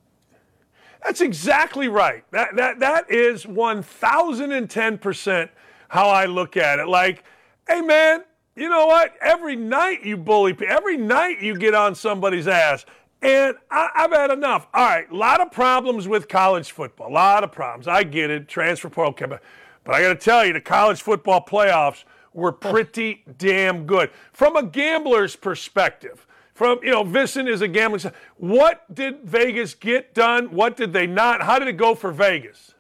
That's exactly right. That that that is one thousand ten percent how I look at it. Like, hey, man, you know what? Every night you bully people. Every night you get on somebody's ass. And I, I've had enough. All right, a lot of problems with college football. A lot of problems. I get it. Transfer portal came back. But I got to tell you, the college football playoffs were pretty damn good. From a gambler's perspective, from, you know, V S I N is a gambling site. What did Vegas get done? What did they not? How did it go for Vegas?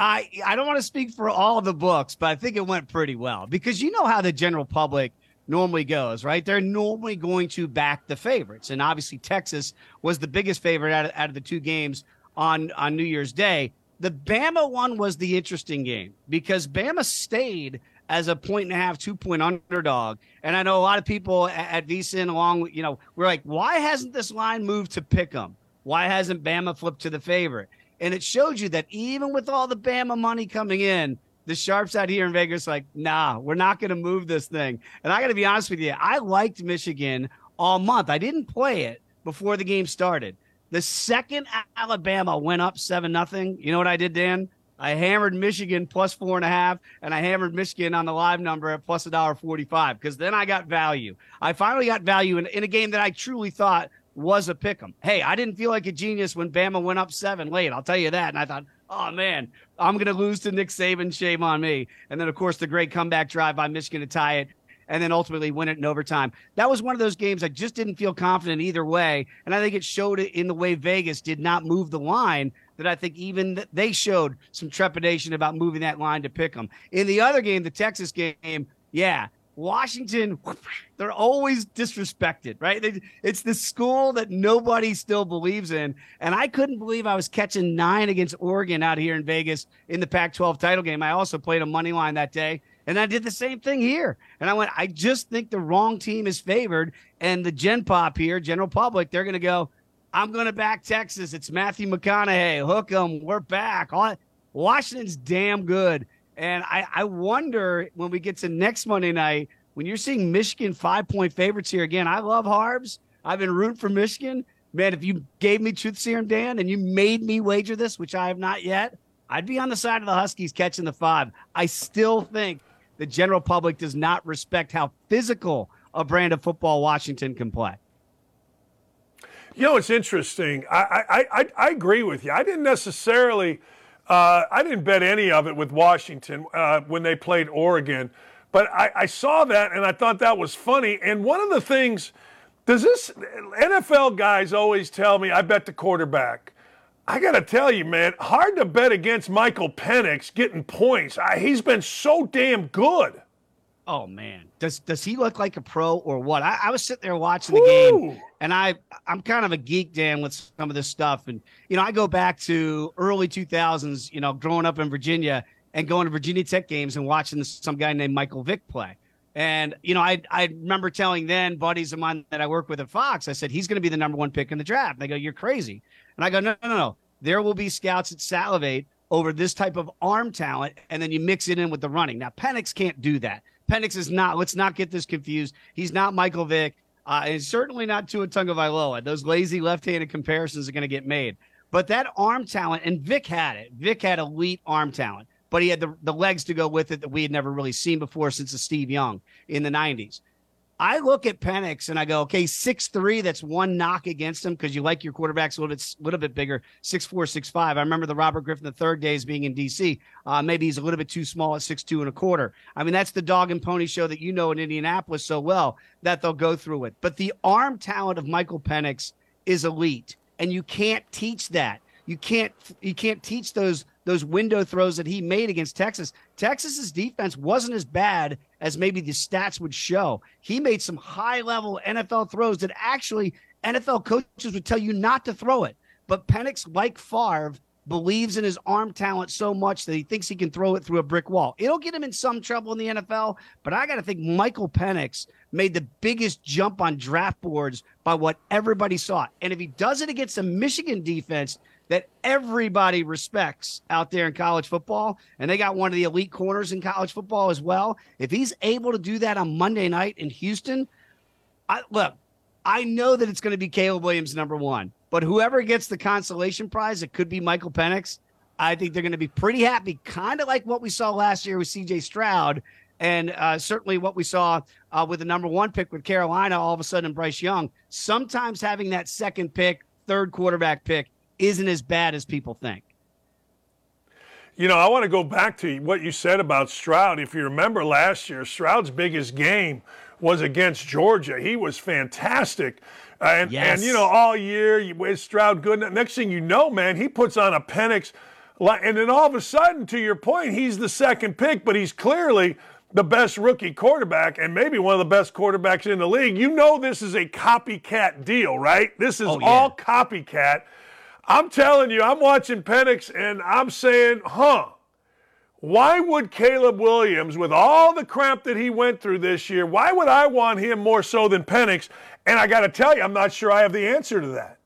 I I don't want to speak for all of the books, but I think it went pretty well. Because you know how the general public normally goes, right? They're normally going to back the favorites. And obviously Texas was the biggest favorite out of, out of the two games on, on New Year's Day. The Bama one was the interesting game because Bama stayed as a point and a half, two point underdog. And I know a lot of people at, at V S I N along, you know, we're like, why hasn't this line moved to pick 'em? Why hasn't Bama flipped to the favorite? And it showed you that even with all the Bama money coming in, the sharps out here in Vegas, like, nah, we're not going to move this thing. And I got to be honest with you, I liked Michigan all month. I didn't play it before the game started. The second Alabama went up seven nothing, you know what I did, Dan? I hammered Michigan plus four and a half, and I hammered Michigan on the live number at plus a dollar forty-five because then I got value. I finally got value in, in a game that I truly thought was a pick'em. Hey, I didn't feel like a genius when Bama went up seven late. I'll tell you that. And I thought, oh, man, I'm going to lose to Nick Saban. Shame on me. And then, of course, the great comeback drive by Michigan to tie it and then ultimately win it in overtime. That was one of those games I just didn't feel confident either way. And I think it showed in the way Vegas did not move the line, that I think even they showed some trepidation about moving that line to pick them. In the other game, the Texas game, yeah, Washington, they're always disrespected, right? It's the school that nobody still believes in. And I couldn't believe I was catching nine against Oregon out here in Vegas in the Pac twelve title game. I also played a money line that day. And I did the same thing here. And I went, I just think the wrong team is favored. And the Gen Pop here, general public, they're going to go, I'm going to back Texas. It's Matthew McConaughey. Hook 'em. We're back. All, Washington's damn good. And I, I wonder when we get to next Monday night, when you're seeing Michigan five-point favorites here again, I love Harbs. I've been rooting for Michigan. Man, if you gave me truth serum, Dan, and you made me wager this, which I have not yet, I'd be on the side of the Huskies catching the five. I still think the general public does not respect how physical a brand of football Washington can play. You know, it's interesting. I I, I, I agree with you. I didn't necessarily, uh, I didn't bet any of it with Washington uh, when they played Oregon. But I, I saw that, and I thought that was funny. And one of the things, does this, N F L guys always tell me, I bet the quarterback. I got to tell you, man, hard to bet against Michael Penix getting points. I, he's been so damn good. Oh, man. Does does he look like a pro or what? I, I was sitting there watching the Woo! game, and I, I'm kind of a geek, Dan, with some of this stuff. And, you know, I go back to early two thousands, you know, growing up in Virginia and going to Virginia Tech games and watching this, some guy named Michael Vick play. And, you know, I I remember telling then buddies of mine that I work with at Fox, I said, he's going to be the number one pick in the draft. And they go, you're crazy. And I go, no, no, no. There will be scouts that salivate over this type of arm talent, and then you mix it in with the running. Now, Penix can't do that. Penix is not – let's not get this confused. He's not Michael Vick, uh, and certainly not Tua Tagovailoa. Those lazy left-handed comparisons are going to get made. But that arm talent – and Vick had it. Vick had elite arm talent, but he had the, the legs to go with it that we had never really seen before since the Steve Young in the nineties. I look at Penix and I go, okay, six three, that's one knock against him because you like your quarterbacks a little bit, little bit bigger, six four, six five. I remember the Robert Griffin the third days being in D C. Uh, maybe he's a little bit too small at six two and a quarter. I mean, that's the dog and pony show that you know in Indianapolis so well that they'll go through it. But the arm talent of Michael Penix is elite, and you can't teach that. You can't you can't teach those those window throws that he made against Texas. Texas's defense wasn't as bad as maybe the stats would show. He made some high-level N F L throws that actually N F L coaches would tell you not to throw it. But Penix, like Favre, believes in his arm talent so much that he thinks he can throw it through a brick wall. It'll get him in some trouble in the N F L, but I got to think Michael Penix made the biggest jump on draft boards by what everybody saw. And if he does it against a Michigan defense that everybody respects out there in college football, and they got one of the elite corners in college football as well. If he's able to do that on Monday night in Houston, I, look, I know that it's going to be Caleb Williams number one, but whoever gets the consolation prize, it could be Michael Penix. I think they're going to be pretty happy, kind of like what we saw last year with C J Stroud, and uh, certainly what we saw uh, with the number one pick with Carolina, all of a sudden Bryce Young. Sometimes having that second pick, third quarterback pick, isn't as bad as people think. You know, I want to go back to what you said about Stroud. If you remember last year, Stroud's biggest game was against Georgia. He was fantastic. And, yes. and you know, all year, is Stroud good? Next thing you know, man, he puts on a Penix. And then all of a sudden, to your point, he's the second pick, but he's clearly the best rookie quarterback and maybe one of the best quarterbacks in the league. You know this is a copycat deal, right? This is oh, yeah. all copycat. I'm telling you, I'm watching Penix, and I'm saying, huh, why would Caleb Williams, with all the crap that he went through this year, why would I want him more so than Penix? And I got to tell you, I'm not sure I have the answer to that.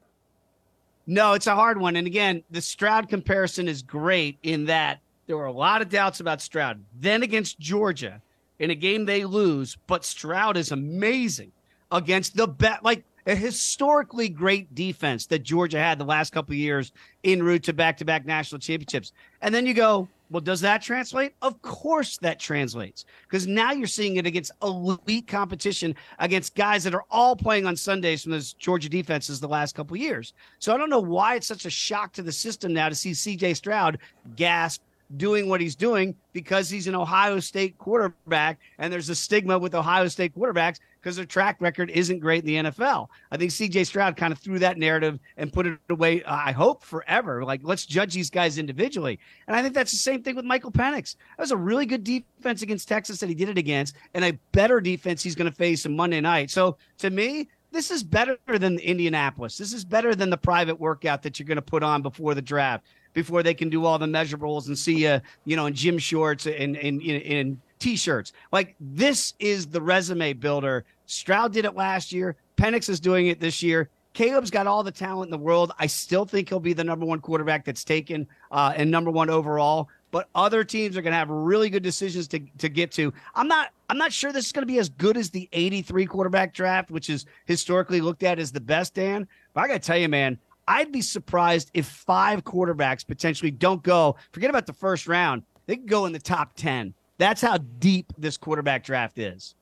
No, it's a hard one. And, again, the Stroud comparison is great in that there were a lot of doubts about Stroud. Then against Georgia, in a game they lose, but Stroud is amazing against the best. Like, a historically great defense that Georgia had the last couple of years en route to back-to-back national championships. And then you go, well, does that translate? Of course that translates, because now you're seeing it against elite competition, against guys that are all playing on Sundays from those Georgia defenses the last couple of years. So I don't know why it's such a shock to the system now to see C J Stroud gasp doing what he's doing, because he's an Ohio State quarterback, and there's a stigma with Ohio State quarterbacks because their track record isn't great in the N F L. I think C J Stroud kind of threw that narrative and put it away, I hope, forever. Like, let's judge these guys individually. And I think that's the same thing with Michael Penix. That was a really good defense against Texas that he did it against, and a better defense he's going to face on Monday night. So, to me, this is better than Indianapolis. This is better than the private workout that you're going to put on before the draft, before they can do all the measurables and see you, you know, in gym shorts and in in T-shirts. Like, this is the resume builder. Stroud did it last year. Penix is doing it this year. Caleb's got all the talent in the world. I still think he'll be the number one quarterback that's taken uh, and number one overall. But other teams are going to have really good decisions to, to get to. I'm not I'm not sure this is going to be as good as the eighty-three quarterback draft, which is historically looked at as the best, Dan. But I got to tell you, man, I'd be surprised if five quarterbacks potentially don't go. Forget about the first round. They can go in the top ten. That's how deep this quarterback draft is.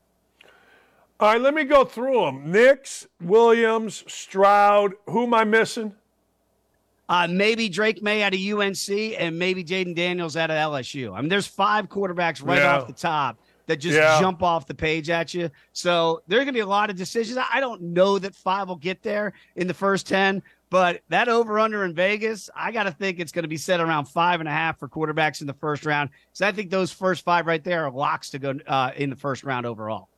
All right, let me go through them. Nix, Williams, Stroud. Who am I missing? Uh, maybe Drake May out of U N C, and maybe Jaden Daniels out of L S U. I mean, there's five quarterbacks right yeah. off the top that just yeah. jump off the page at you. So there are going to be a lot of decisions. I don't know that five will get there in the first ten, but that over-under in Vegas, I got to think it's going to be set around five and a half for quarterbacks in the first round. So I think those first five right there are locks to go uh, in the first round overall.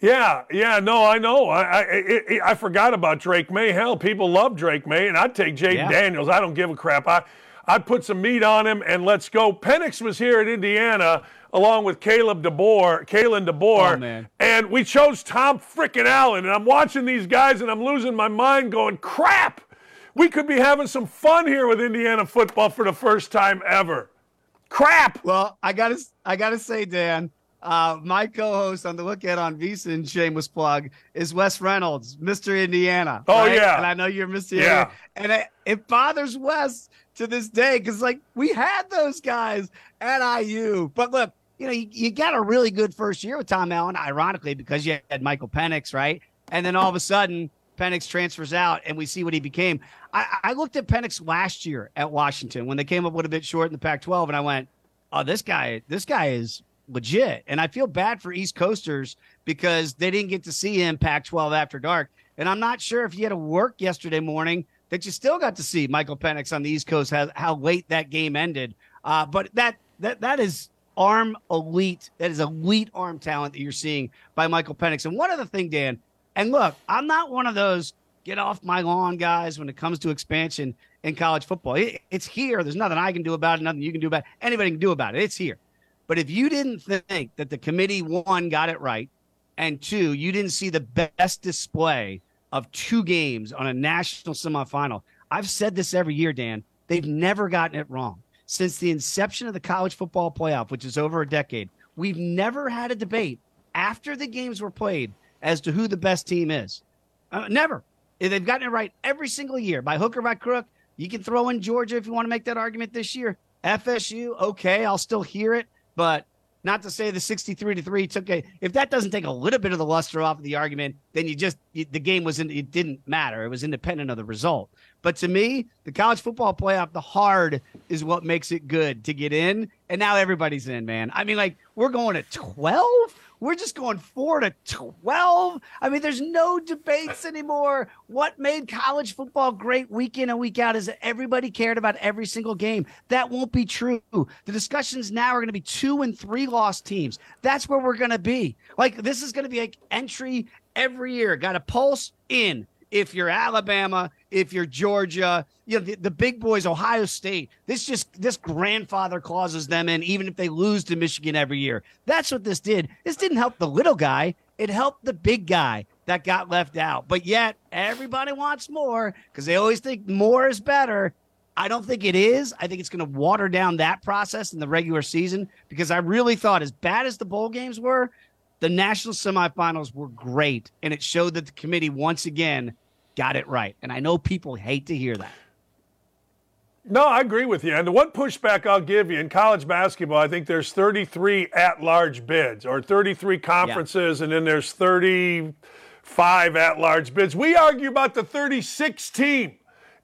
Yeah, yeah, no, I know. I I, it, I forgot about Drake May. Hell, people love Drake May, and I'd take Jaden yeah. Daniels. I don't give a crap. I, I'd put some meat on him, and let's go. Penix was here at Indiana along with Caleb DeBoer, Kalen DeBoer, oh, man. And we chose Tom frickin' Allen, and I'm watching these guys, and I'm losing my mind going, crap, we could be having some fun here with Indiana football for the first time ever. Crap! Well, I gotta, I gotta say, Dan, Uh, my co-host on the look at on V S I N, shameless plug, is Wes Reynolds, Mister Indiana. Oh, right? yeah. And I know you're Mister Yeah. Indiana. And it, it bothers Wes to this day because, like, we had those guys at I U. But, look, you know, you, you got a really good first year with Tom Allen, ironically, because you had Michael Penix, right? And then all of a sudden, Penix transfers out, and we see what he became. I, I looked at Penix last year at Washington when they came up a little bit short in the Pac twelve, and I went, oh, this guy, this guy is – legit. And I feel bad for East Coasters because they didn't get to see him Pac twelve after dark. And I'm not sure if you had to work yesterday morning that you still got to see Michael Penix on the East Coast, how, how late that game ended. Uh, but that, that, that is arm elite. That is elite arm talent that you're seeing by Michael Penix. And one other thing, Dan, and look, I'm not one of those get off my lawn guys when it comes to expansion in college football. It, it's here. There's nothing I can do about it. Nothing you can do about it. Anybody can do about it. It's here. But if you didn't think that the committee, one, got it right, and two, you didn't see the best display of two games on a national semifinal, I've said this every year, Dan, they've never gotten it wrong. Since the inception of the college football playoff, which is over a decade, we've never had a debate after the games were played as to who the best team is. Uh, never. They've gotten it right every single year, by hook or by crook. You can throw in Georgia if you want to make that argument this year. F S U, okay, I'll still hear it. But not to say the sixty-three to three took a – if that doesn't take a little bit of the luster off of the argument, then you just – the game was – it didn't matter. It was independent of the result. But to me, the college football playoff, the hard is what makes it good to get in. And now everybody's in, man. I mean, like, we're going to twelve? We're just going four to twelve? I mean, there's no debates anymore. What made college football great week in and week out is that everybody cared about every single game. That won't be true. The discussions now are going to be two and three loss teams. That's where we're going to be. Like, this is going to be like entry every year. Got a pulse in. If you're Alabama, if you're Georgia, you know, the, the big boys, Ohio State, this just this grandfather clauses them in, even if they lose to Michigan every year. That's what this did. This didn't help the little guy. It helped the big guy that got left out. But yet everybody wants more because they always think more is better. I don't think it is. I think it's going to water down that process in the regular season because I really thought as bad as the bowl games were, The national semifinals were great, and it showed that the committee once again got it right. And I know people hate to hear that. No, I agree with you. And the one pushback I'll give you, in college basketball, I think there's thirty-three at-large bids or thirty-three conferences, yeah. and then there's thirty-five at-large bids. We argue about the thirty-sixth team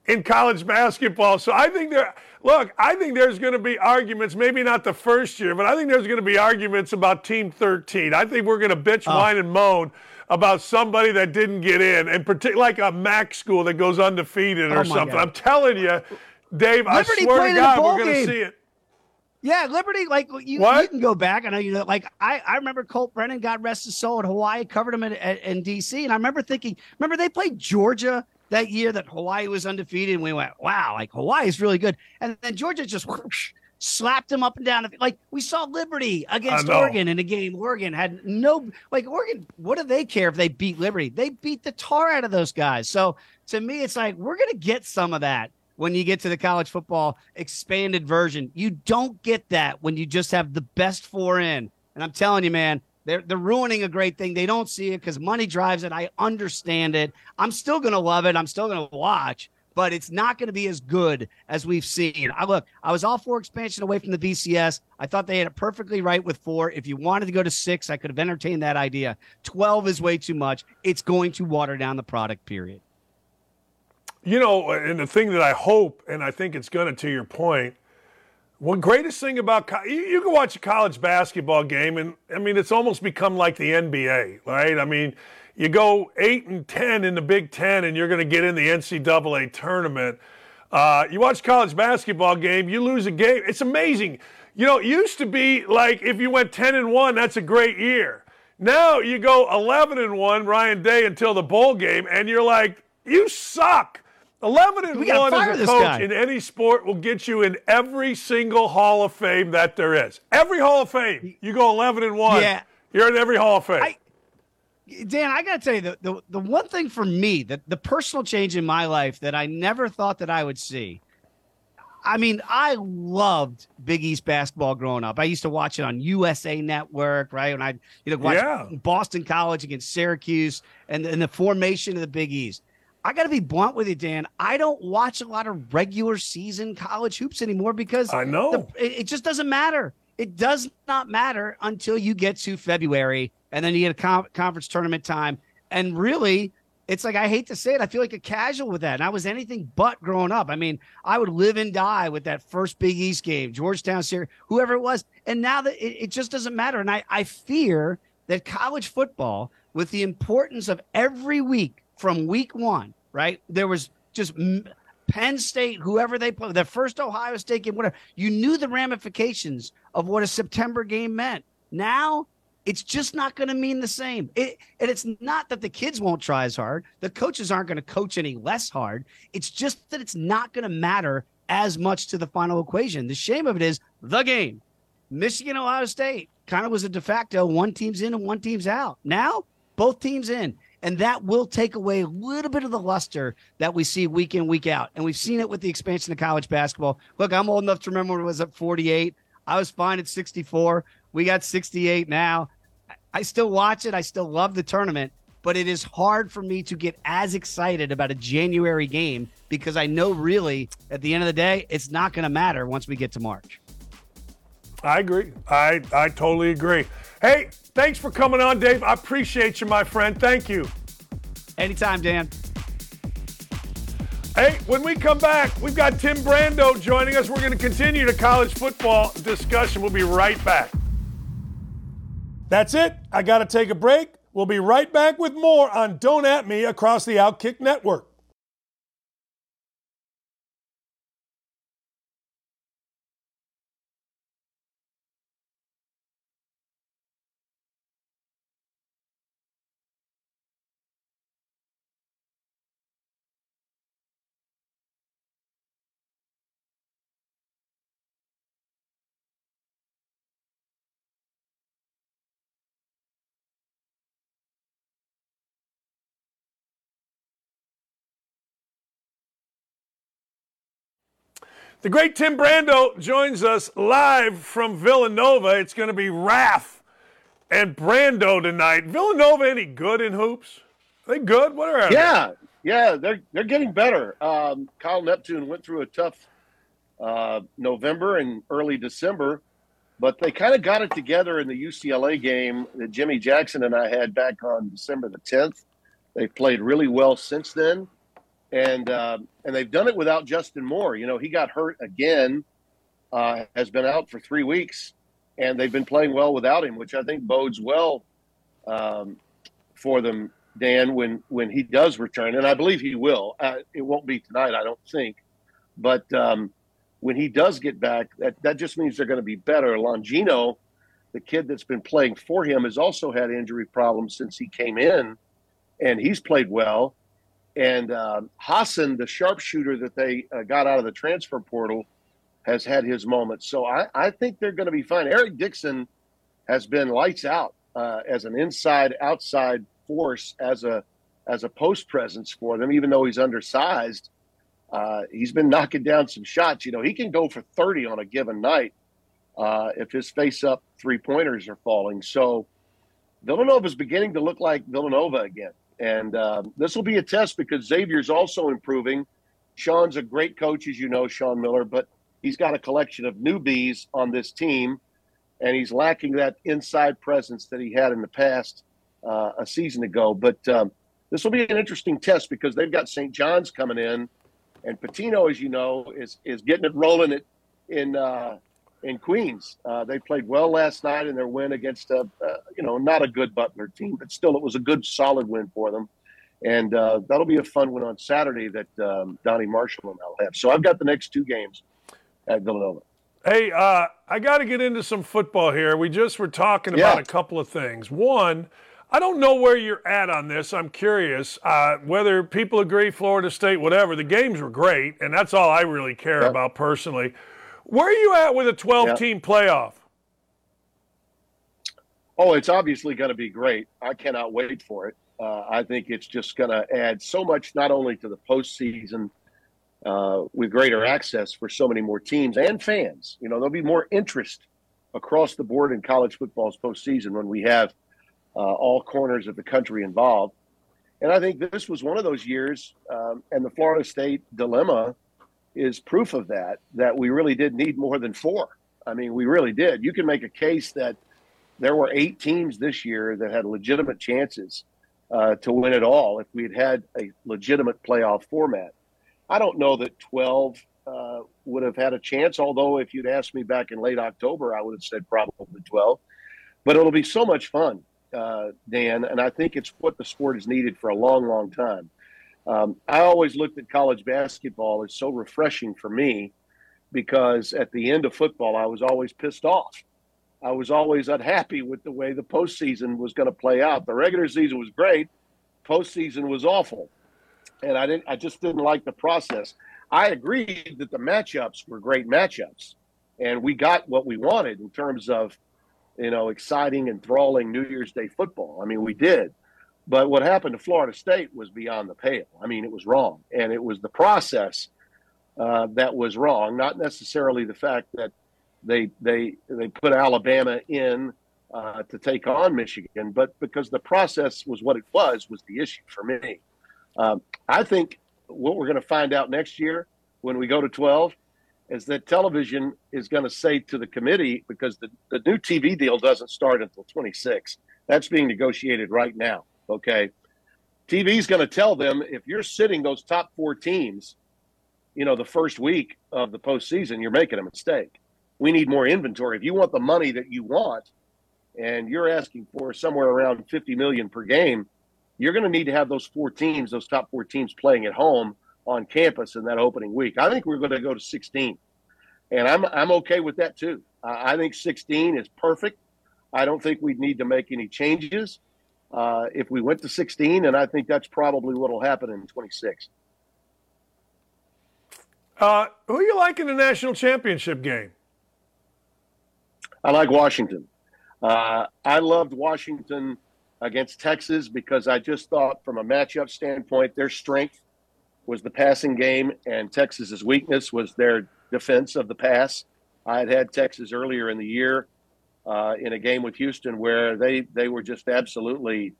in college basketball. So I think there – look, I think there's going to be arguments, maybe not the first year, but I think there's going to be arguments about Team thirteen. I think we're going to bitch, oh. whine, and moan about somebody that didn't get in, and partic- like a MAC school that goes undefeated or oh something. God. I'm telling you – Dave, Liberty I swear to God, we're going to see it. Yeah, Liberty, like, you, you can go back. I know you know, like, I, I remember Colt Brennan, God rest his soul, at Hawaii, covered him in, in D C, and I remember thinking, remember they played Georgia that year that Hawaii was undefeated, and we went, wow, like, Hawaii is really good. And then Georgia just whoosh, slapped him up and down. Like, we saw Liberty against Oregon in a game. Oregon had no, like, Oregon, what do they care if they beat Liberty? They beat the tar out of those guys. So, to me, it's like, we're going to get some of that when you get to the college football expanded version. You don't get that when you just have the best four in. And I'm telling you, man, they're, they're ruining a great thing. They don't see it because money drives it. I understand it. I'm still going to love it. I'm still going to watch, but it's not going to be as good as we've seen. I look, I was all for expansion away from the V C S. I thought they had it perfectly right with four. If you wanted to go to six, I could have entertained that idea. twelve is way too much. It's going to water down the product, period. You know, and the thing that I hope, and I think it's going to, to your point, one greatest thing about co- – you, you can watch a college basketball game, and, I mean, it's almost become like the N B A, right? I mean, you go eight and ten in the Big Ten, and you're going to get in the N C double A tournament. Uh, you watch a college basketball game, you lose a game. It's amazing. You know, it used to be like if you went ten and one, that's a great year. Now you go eleven and one, Ryan Day, until the bowl game, and you're like, you suck. eleven and one as a coach in any sport will get you in every single Hall of Fame that there is. Every Hall of Fame, you go eleven and one, yeah. you're in every Hall of Fame. I, Dan, I got to tell you, the, the, the one thing for me, the, the personal change in my life that I never thought that I would see, I mean, I loved Big East basketball growing up. I used to watch it on U S A Network, right? And I you know, watched yeah. Boston College against Syracuse and, and the formation of the Big East. I got to be blunt with you, Dan. I don't watch a lot of regular season college hoops anymore because I know the, it, it just doesn't matter. It does not matter until you get to February, and then you get a com- conference tournament time. And really, it's like, I hate to say it, I feel like a casual with that. And I was anything but growing up. I mean, I would live and die with that first Big East game, Georgetown, Syracuse, whoever it was. And now that it, it just doesn't matter. And I, I fear that college football, with the importance of every week from week one, right? There was just Penn State, whoever they played, the first Ohio State game, whatever. You knew the ramifications of what a September game meant. Now, it's just not going to mean the same. It, and it's not that the kids won't try as hard. The coaches aren't going to coach any less hard. It's just that it's not going to matter as much to the final equation. The shame of it is the game. Michigan, Ohio State kind of was a de facto one team's in and one team's out. Now, both teams in. And that will take away a little bit of the luster that we see week in, week out. And we've seen it with the expansion of college basketball. Look, I'm old enough to remember when it was at forty-eight. I was fine at sixty-four. We got sixty-eight now. I still watch it. I still love the tournament. But it is hard for me to get as excited about a January game because I know really at the end of the day, it's not going to matter once we get to March. I agree. I, I totally agree. Hey, thanks for coming on, Dave. I appreciate you, my friend. Thank you. Anytime, Dan. Hey, when we come back, we've got Tim Brando joining us. We're going to continue the college football discussion. We'll be right back. That's it. I got to take a break. We'll be right back with more on Don't At Me across the OutKick Network. The great Tim Brando joins us live from Villanova. It's going to be Wrath and Brando tonight. Villanova any good in hoops? Are they good? What are they? Yeah, yeah, they're they're getting better. Um, Kyle Neptune went through a tough uh, November and early December, but they kind of got it together in the U C L A game that Jimmy Jackson and I had back on December the tenth. They've played really well since then, and uh, and they've done it without Justin Moore. You know, he got hurt again, uh, has been out for three weeks, and they've been playing well without him, which I think bodes well um, for them, Dan, when, when he does return. And I believe he will. Uh, it won't be tonight, I don't think. But um, when he does get back, that, that just means they're going to be better. Longino, the kid that's been playing for him, has also had injury problems since he came in. And he's played well. And uh, Hassan, the sharpshooter that they uh, got out of the transfer portal, has had his moments. So I, I think they're going to be fine. Eric Dixon has been lights out uh, as an inside-outside force, as a as a post presence for them, even though he's undersized. Uh, he's been knocking down some shots. You know, he can go for thirty on a given night uh, if his face-up three-pointers are falling. So Villanova is beginning to look like Villanova again. And um, this will be a test because Xavier's also improving. Sean's a great coach, as you know, Sean Miller, but he's got a collection of newbies on this team, and he's lacking that inside presence that he had in the past uh, a season ago. But um, this will be an interesting test because they've got Saint John's coming in, and Patino, as you know, is is getting it rolling it in uh, in Queens. Uh, they played well last night in their win against a uh, you know not a good Butler team, but still it was a good solid win for them. And uh, that'll be a fun one on Saturday that um, Donnie Marshall and I'll have. So I've got the next two games at Villanova. Hey, uh, I got to get into some football here. We just were talking about yeah. a couple of things. One, I don't know where you're at on this. I'm curious uh, whether people agree, Florida State, whatever. The games were great, and that's all I really care yeah. about personally. Where are you at with a twelve-team yeah. playoff? Oh, it's obviously going to be great. I cannot wait for it. Uh, I think it's just going to add so much, not only to the postseason, Uh, with greater access for so many more teams and fans. You know, there'll be more interest across the board in college football's postseason when we have uh, all corners of the country involved. And I think this was one of those years, um, and the Florida State dilemma is proof of that, that we really did need more than four. I mean, we really did. You can make a case that there were eight teams this year that had legitimate chances uh, to win it all if we had had a legitimate playoff format. I don't know that twelve uh, would have had a chance, although if you'd asked me back in late October, I would have said probably twelve. But it'll be so much fun, uh, Dan, and I think it's what the sport has needed for a long, long time. Um, I always looked at college basketball as so refreshing for me because at the end of football, I was always pissed off. I was always unhappy with the way the postseason was going to play out. The regular season was great. Postseason was awful. And I didn't. I just didn't like the process. I agreed that the matchups were great matchups, and we got what we wanted in terms of, you know, exciting, enthralling New Year's Day football. I mean, we did. But what happened to Florida State was beyond the pale. I mean, it was wrong, and it was the process uh, that was wrong, not necessarily the fact that they they they put Alabama in uh, to take on Michigan, but because the process was what it was was the issue for me. Um, I think what we're going to find out next year when we go to twelve is that television is going to say to the committee, because the, the new T V deal doesn't start until twenty-six. That's being negotiated right now, okay? T V is going to tell them if you're sitting those top four teams, you know, the first week of the postseason, you're making a mistake. We need more inventory. If you want the money that you want and you're asking for somewhere around fifty million dollars per game, you're going to need to have those four teams, those top four teams playing at home on campus in that opening week. I think we're going to go to sixteen, and I'm I'm okay with that too. I think sixteen is perfect. I don't think we'd need to make any changes uh, if we went to sixteen, and I think that's probably what will happen in twenty-six. Uh, who you like in the national championship game? I like Washington. Uh, I loved Washington against Texas because I just thought from a matchup standpoint, their strength was the passing game and Texas's weakness was their defense of the pass. I had had Texas earlier in the year uh, in a game with Houston where they, they were just absolutely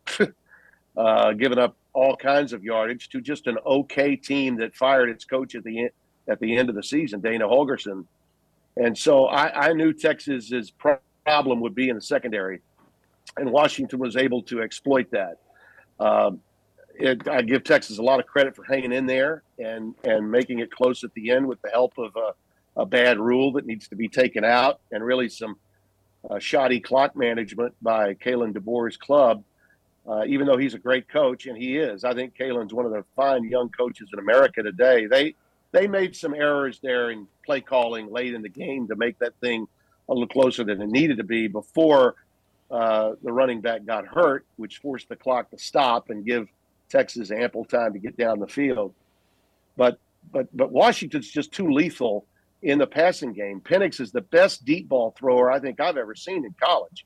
uh, giving up all kinds of yardage to just an okay team that fired its coach at the end, at the end of the season, Dana Holgorsen. And so I, I knew Texas's problem would be in the secondary, and Washington was able to exploit that. Um, it, I give Texas a lot of credit for hanging in there and, and making it close at the end with the help of a, a bad rule that needs to be taken out, and really some uh, shoddy clock management by Kalen DeBoer's club, uh, even though he's a great coach, and he is. I think Kalen's one of the fine young coaches in America today. They – They made some errors there in play calling late in the game to make that thing a little closer than it needed to be before uh, the running back got hurt, which forced the clock to stop and give Texas ample time to get down the field. But but but Washington's just too lethal in the passing game. Penix is the best deep ball thrower I think I've ever seen in college,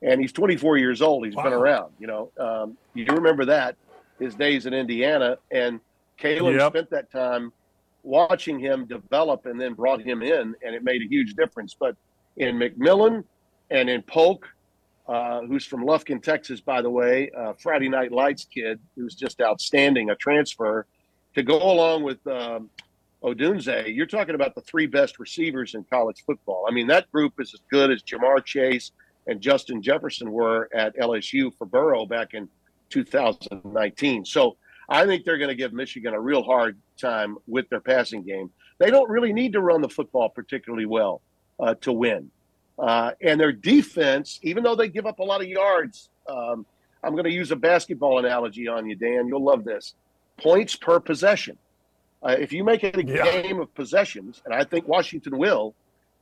and he's twenty-four years old. He's wow. been around. You know, um, you remember that his days in Indiana, and Caleb yep. spent that time watching him develop and then brought him in, and it made a huge difference. But in McMillan and in Polk, uh, who's from Lufkin, Texas, by the way, uh, Friday Night Lights kid, who's just outstanding, a transfer, to go along with um, Odunze, you're talking about the three best receivers in college football. I mean, that group is as good as Jamar Chase and Justin Jefferson were at L S U for Burrow back in two thousand nineteen. So I think they're going to give Michigan a real hard time with their passing game. They don't really need to run the football particularly well uh, to win. Uh, and their defense, even though they give up a lot of yards, um, I'm going to use a basketball analogy on you, Dan. You'll love this. Points per possession. Uh, if you make it a yeah. game of possessions, and I think Washington will,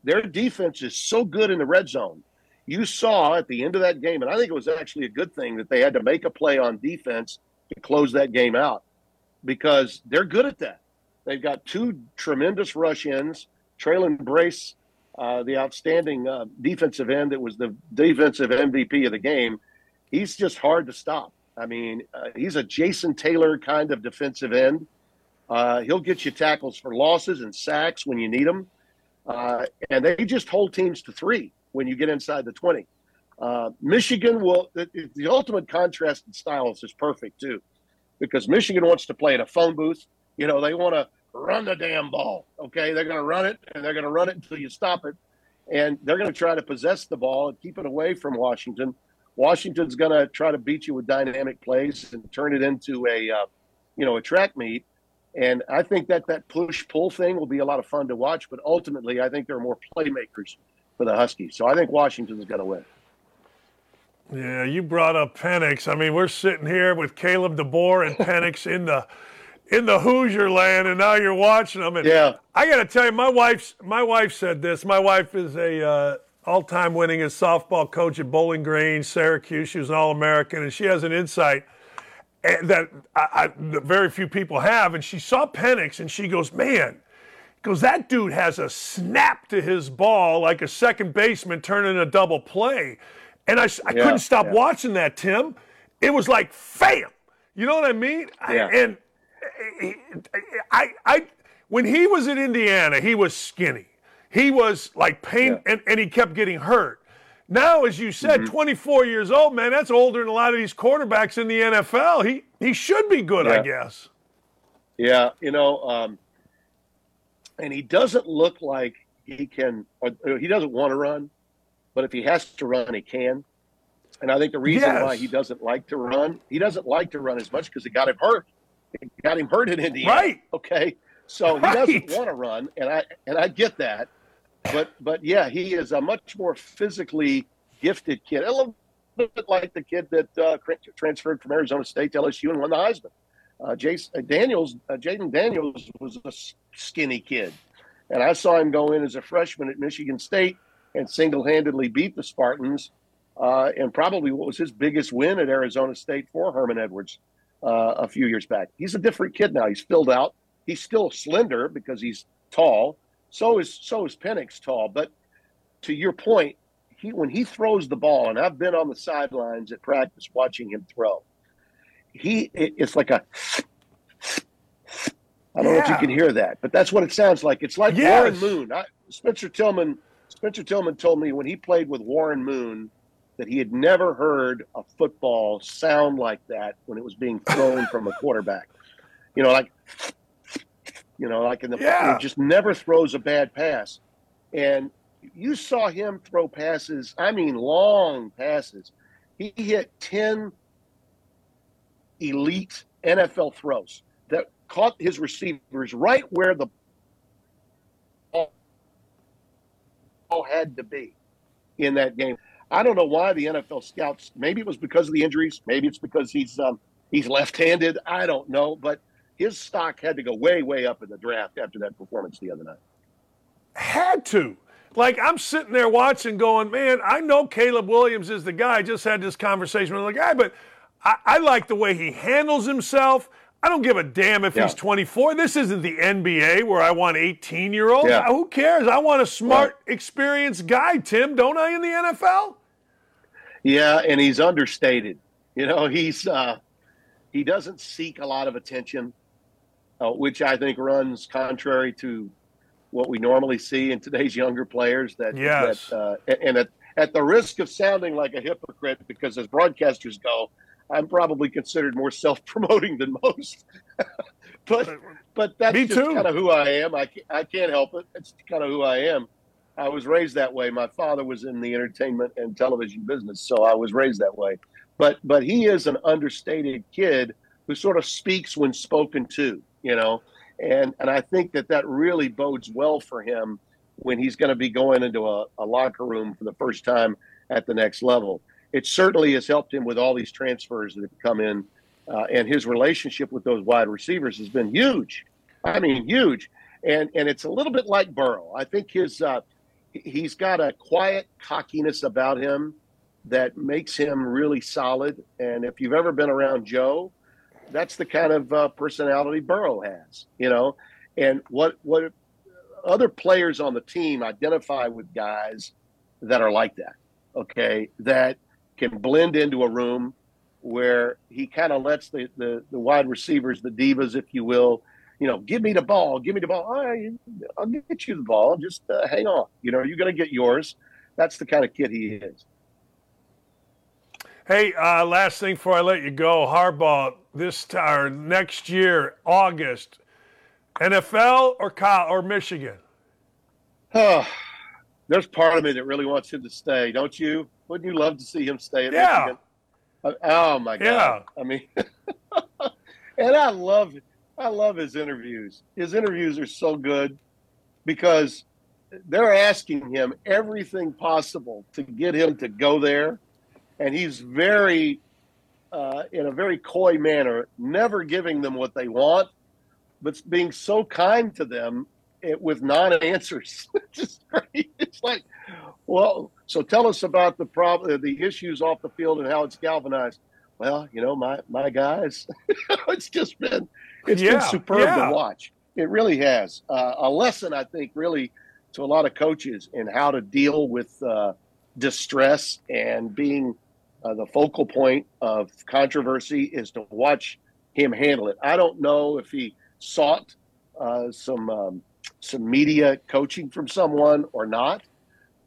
their defense is so good in the red zone. You saw at the end of that game, and I think it was actually a good thing that they had to make a play on defense to close that game out, because they're good at that. They've got two tremendous rush ends. Traylon Brace, uh, the outstanding uh, defensive end that was the defensive M V P of the game, he's just hard to stop. I mean, uh, he's a Jason Taylor kind of defensive end. Uh, he'll get you tackles for losses and sacks when you need them. Uh, and they just hold teams to three when you get inside the twenty. Uh, Michigan will, the, the ultimate contrast in styles is perfect too, because Michigan wants to play in a phone booth. You know, they want to run the damn ball. Okay. They're going to run it, and they're going to run it until you stop it. And they're going to try to possess the ball and keep it away from Washington. Washington's going to try to beat you with dynamic plays and turn it into a, uh, you know, a track meet. And I think that that push pull thing will be a lot of fun to watch, but ultimately I think there are more playmakers for the Huskies. So I think Washington's going to win. Yeah, you brought up Penix. I mean, we're sitting here with Caleb DeBoer and Penix in the in the Hoosier land, and now you're watching them. And yeah. I got to tell you, my wife's my wife said this. My wife is a uh, all-time winningest softball coach at Bowling Green, Syracuse. She was an All-American, and she has an insight that, I, I, that very few people have. And she saw Penix, and she goes, man, goes that dude has a snap to his ball like a second baseman turning a double play. And I, I yeah, couldn't stop yeah. watching that, Tim. It was like, fam. You know what I mean? Yeah. I, and I, I, when he was in Indiana, he was skinny. He was like pain, yeah. and, and he kept getting hurt. Now, as you said, mm-hmm. twenty-four years old, man, that's older than a lot of these quarterbacks in the N F L. He he should be good, yeah. I guess. Yeah, you know, um, and he doesn't look like he can – or he doesn't want to run. But if he has to run, he can. And I think the reason yes. why he doesn't like to run, he doesn't like to run as much because it got him hurt. It got him hurt in Indiana. Right. Okay. So right. he doesn't want to run, and I and I get that. But but yeah, he is a much more physically gifted kid. A little bit like the kid that uh, transferred from Arizona State to L S U and won the Heisman. Uh, Jason Daniels, uh, Jaden Daniels was a skinny kid, and I saw him go in as a freshman at Michigan State and single-handedly beat the Spartans, uh, and probably what was his biggest win at Arizona State for Herman Edwards uh, a few years back. He's a different kid now. He's filled out. He's still slender because he's tall. So is so is Penix tall. But to your point, he when he throws the ball, and I've been on the sidelines at practice watching him throw, he it, it's like a – I don't yeah. know if you can hear that, but that's what it sounds like. It's like yes. Warren Moon. I, Spencer Tillman – Spencer Tillman told me when he played with Warren Moon that he had never heard a football sound like that when it was being thrown from a quarterback. You know, like, you know, like in the yeah. he just never throws a bad pass. And you saw him throw passes, I mean, long passes. He hit ten elite N F L throws that caught his receivers right where the ball had to be in that game. I don't know why the N F L scouts, maybe it was because of the injuries, maybe it's because he's um, he's left-handed, I don't know, but his stock had to go way, way up in the draft after that performance the other night. Had to. Like, I'm sitting there watching going, man, I know Caleb Williams is the guy. I just had this conversation with the guy, but I, I like the way he handles himself. I don't give a damn if yeah. he's twenty-four. This isn't the N B A where I want eighteen-year-olds. Yeah. Who cares? I want a smart, yeah. experienced guy, Tim, don't I, in the N F L? Yeah, and he's understated. You know, he's uh, he doesn't seek a lot of attention, uh, which I think runs contrary to what we normally see in today's younger players that, yes. that uh, and at, at the risk of sounding like a hypocrite, because as broadcasters go, I'm probably considered more self-promoting than most, but, but that's Me just too. kind of who I am. I can't, I can't help it. It's kind of who I am. I was raised that way. My father was in the entertainment and television business, so I was raised that way, but, but he is an understated kid who sort of speaks when spoken to, you know? And and I think that that really bodes well for him when he's going to be going into a, a locker room for the first time at the next level. It certainly has helped him with all these transfers that have come in, uh, and his relationship with those wide receivers has been huge. I mean, huge. And and it's a little bit like Burrow. I think his uh, he's got a quiet cockiness about him that makes him really solid. And if you've ever been around Joe, that's the kind of uh, personality Burrow has, you know, and what what other players on the team identify with guys that are like that, okay, that can blend into a room where he kind of lets the, the, the wide receivers, the divas, if you will, you know, give me the ball, give me the ball. All right, I'll get you the ball. Just uh, hang on. You know, you're going to get yours. That's the kind of kid he is. Hey, uh, last thing before I let you go, Harbaugh, this time, or next year, August, N F L or Kyle or Michigan? Oh, there's part of me that really wants him to stay, don't you? Wouldn't you love to see him stay at yeah. Michigan? Oh my God! Yeah. I mean, and I love, I love his interviews. His interviews are so good because they're asking him everything possible to get him to go there. And he's very, uh, in a very coy manner, never giving them what they want, but being so kind to them it, with non-answers. Just great. It's like, well, so tell us about the problem, the issues off the field, and how it's galvanized. Well, you know, my my guys, it's just been, it's yeah, been superb yeah. to watch. It really has uh, a lesson, I think, really, to a lot of coaches in how to deal with uh, distress and being. Uh, the focal point of controversy is to watch him handle it. I don't know if he sought uh, some um, some media coaching from someone or not,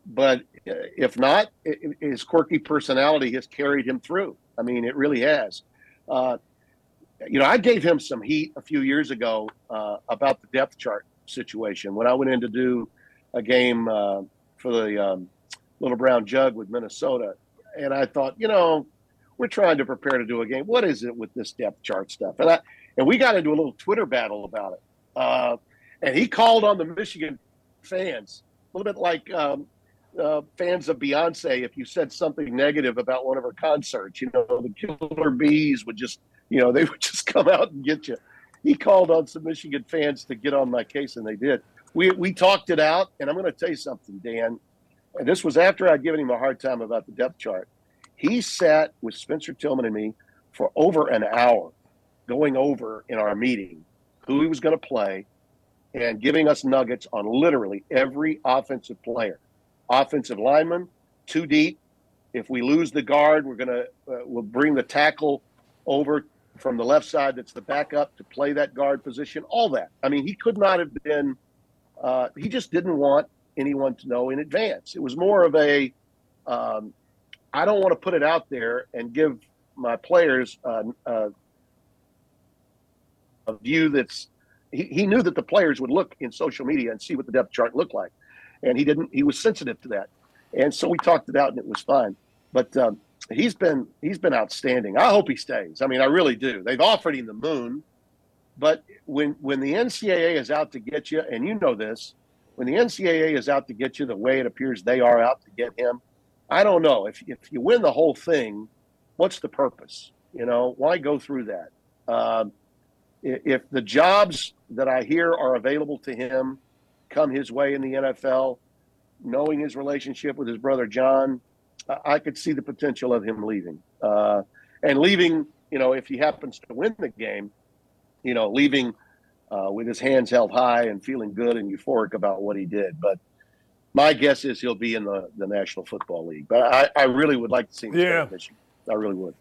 but if not, it, it, his quirky personality has carried him through. I mean, it really has. Uh, you know, I gave him some heat a few years ago uh, about the depth chart situation when I went in to do a game uh, for the um, Little Brown Jug with Minnesota. And I thought, you know, we're trying to prepare to do a game. What is it with this depth chart stuff? And I and we got into a little Twitter battle about it. Uh, and he called on the Michigan fans, a little bit like um, uh, fans of Beyonce. If you said something negative about one of her concerts, you know, the killer bees would just, you know, they would just come out and get you. He called on some Michigan fans to get on my case, and they did. We we talked it out, and I'm going to tell you something, Dan. And this was after I'd given him a hard time about the depth chart. He sat with Spencer Tillman and me for over an hour going over in our meeting who he was going to play and giving us nuggets on literally every offensive player. Offensive lineman, too deep. If we lose the guard, we're going to uh, we'll bring the tackle over from the left side that's the backup to play that guard position, all that. I mean, he could not have been uh, – he just didn't want – anyone to know in advance. It was more of a, um, I don't want to put it out there and give my players uh, uh, a view that's, he, he knew that the players would look in social media and see what the depth chart looked like. And he didn't, he was sensitive to that. And so we talked it out and it was fine. But um, he's been, he's been outstanding. I hope he stays. I mean, I really do. They've offered him the moon. But when, when the N C double A is out to get you, and you know this, when the N C double A is out to get you the way it appears they are out to get him, I don't know. If if you win the whole thing, what's the purpose? You know, why go through that? Um, if the jobs that I hear are available to him come his way in the N F L, knowing his relationship with his brother John, I could see the potential of him leaving. Uh, and leaving, you know, if he happens to win the game, you know, leaving uh, with his hands held high and feeling good and euphoric about what he did. But my guess is he'll be in the, the National Football League. But I, I really would like to see him yeah. stay Michigan. I really would.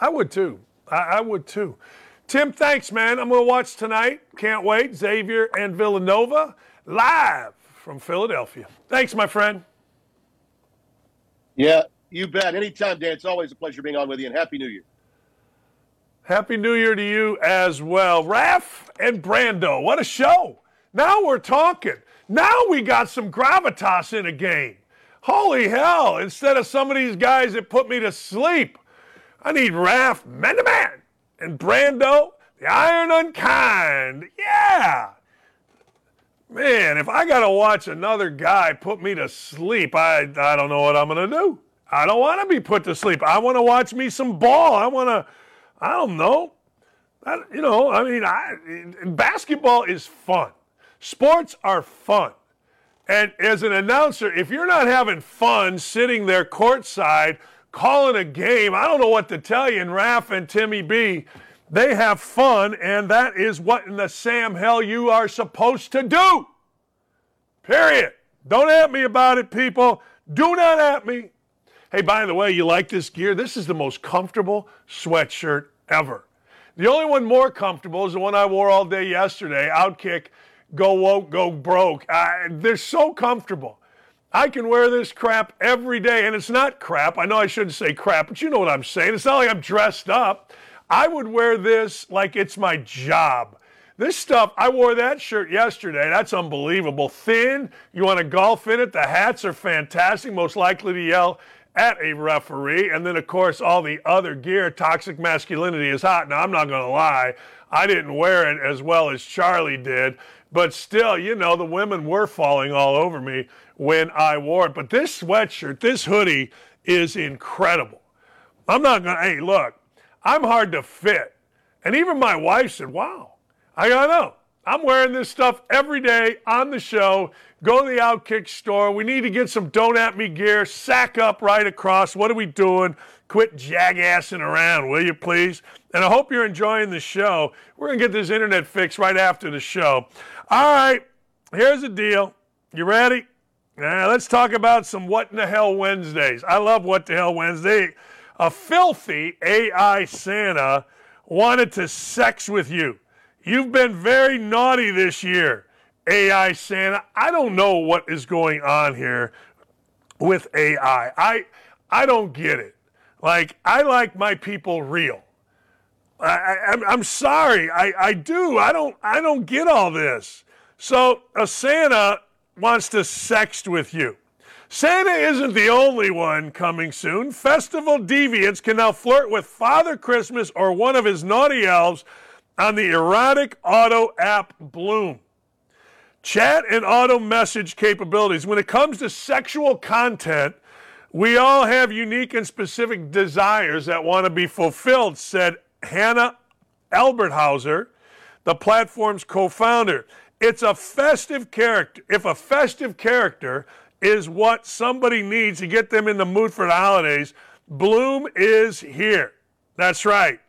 I would, too. I, I would, too. Tim, thanks, man. I'm going to watch tonight. Can't wait. Xavier and Villanova live from Philadelphia. Thanks, my friend. Yeah, you bet. Anytime, Dan. It's always a pleasure being on with you, and Happy New Year. Happy New Year to you as well. Raph and Brando, what a show. Now we're talking. Now we got some gravitas in a game. Holy hell, instead of some of these guys that put me to sleep, I need Raph Mendeman and Brando, the Iron Unkind. Yeah. Man, if I got to watch another guy put me to sleep, I, I don't know what I'm going to do. I don't want to be put to sleep. I want to watch me some ball. I want to... I don't know. I, you know, I mean, I, basketball is fun. Sports are fun. And as an announcer, if you're not having fun sitting there courtside calling a game, I don't know what to tell you. And Raph and Timmy B, they have fun, and that is what in the Sam hell you are supposed to do. Period. Don't at me about it, people. Do not at me. Hey, by the way, you like this gear? This is the most comfortable sweatshirt ever. The only one more comfortable is the one I wore all day yesterday, OutKick, Go Woke, Go Broke. I, they're so comfortable. I can wear this crap every day, and it's not crap. I know I shouldn't say crap, but you know what I'm saying. It's not like I'm dressed up. I would wear this like it's my job. This stuff, I wore that shirt yesterday. That's unbelievable. Thin, you want to golf in it. The hats are fantastic, most likely to yell at a referee, and then, of course, all the other gear. Toxic masculinity is hot. Now, I'm not going to lie. I didn't wear it as well as Charlie did, but still, you know, the women were falling all over me when I wore it. But this sweatshirt, this hoodie is incredible. I'm not going to, hey, look, I'm hard to fit. And even my wife said, wow, I got to know. I'm wearing this stuff every day on the show. Go to the OutKick store. We need to get some Don't At Me gear. Sack up right across. What are we doing? Quit jag-assing around, will you please? And I hope you're enjoying the show. We're going to get this internet fixed right after the show. All right, here's the deal. You ready? Now, let's talk about some What in the Hell Wednesdays. I love What the Hell Wednesday. A filthy A I Santa wanted to sex with you. You've been very naughty this year, A I Santa. I don't know what is going on here with A I. I I don't get it. Like, I like my people real. I, I, I'm sorry. I, I do. I don't, I don't get all this. So a Santa wants to sext with you. Santa isn't the only one coming soon. Festival deviants can now flirt with Father Christmas or one of his naughty elves on the erotic auto app Bloom. Chat and auto message capabilities. When it comes to sexual content, we all have unique and specific desires that want to be fulfilled, said Hannah Alberthauser, the platform's co-founder. It's a festive character. If a festive character is what somebody needs to get them in the mood for the holidays, Bloom is here. That's right.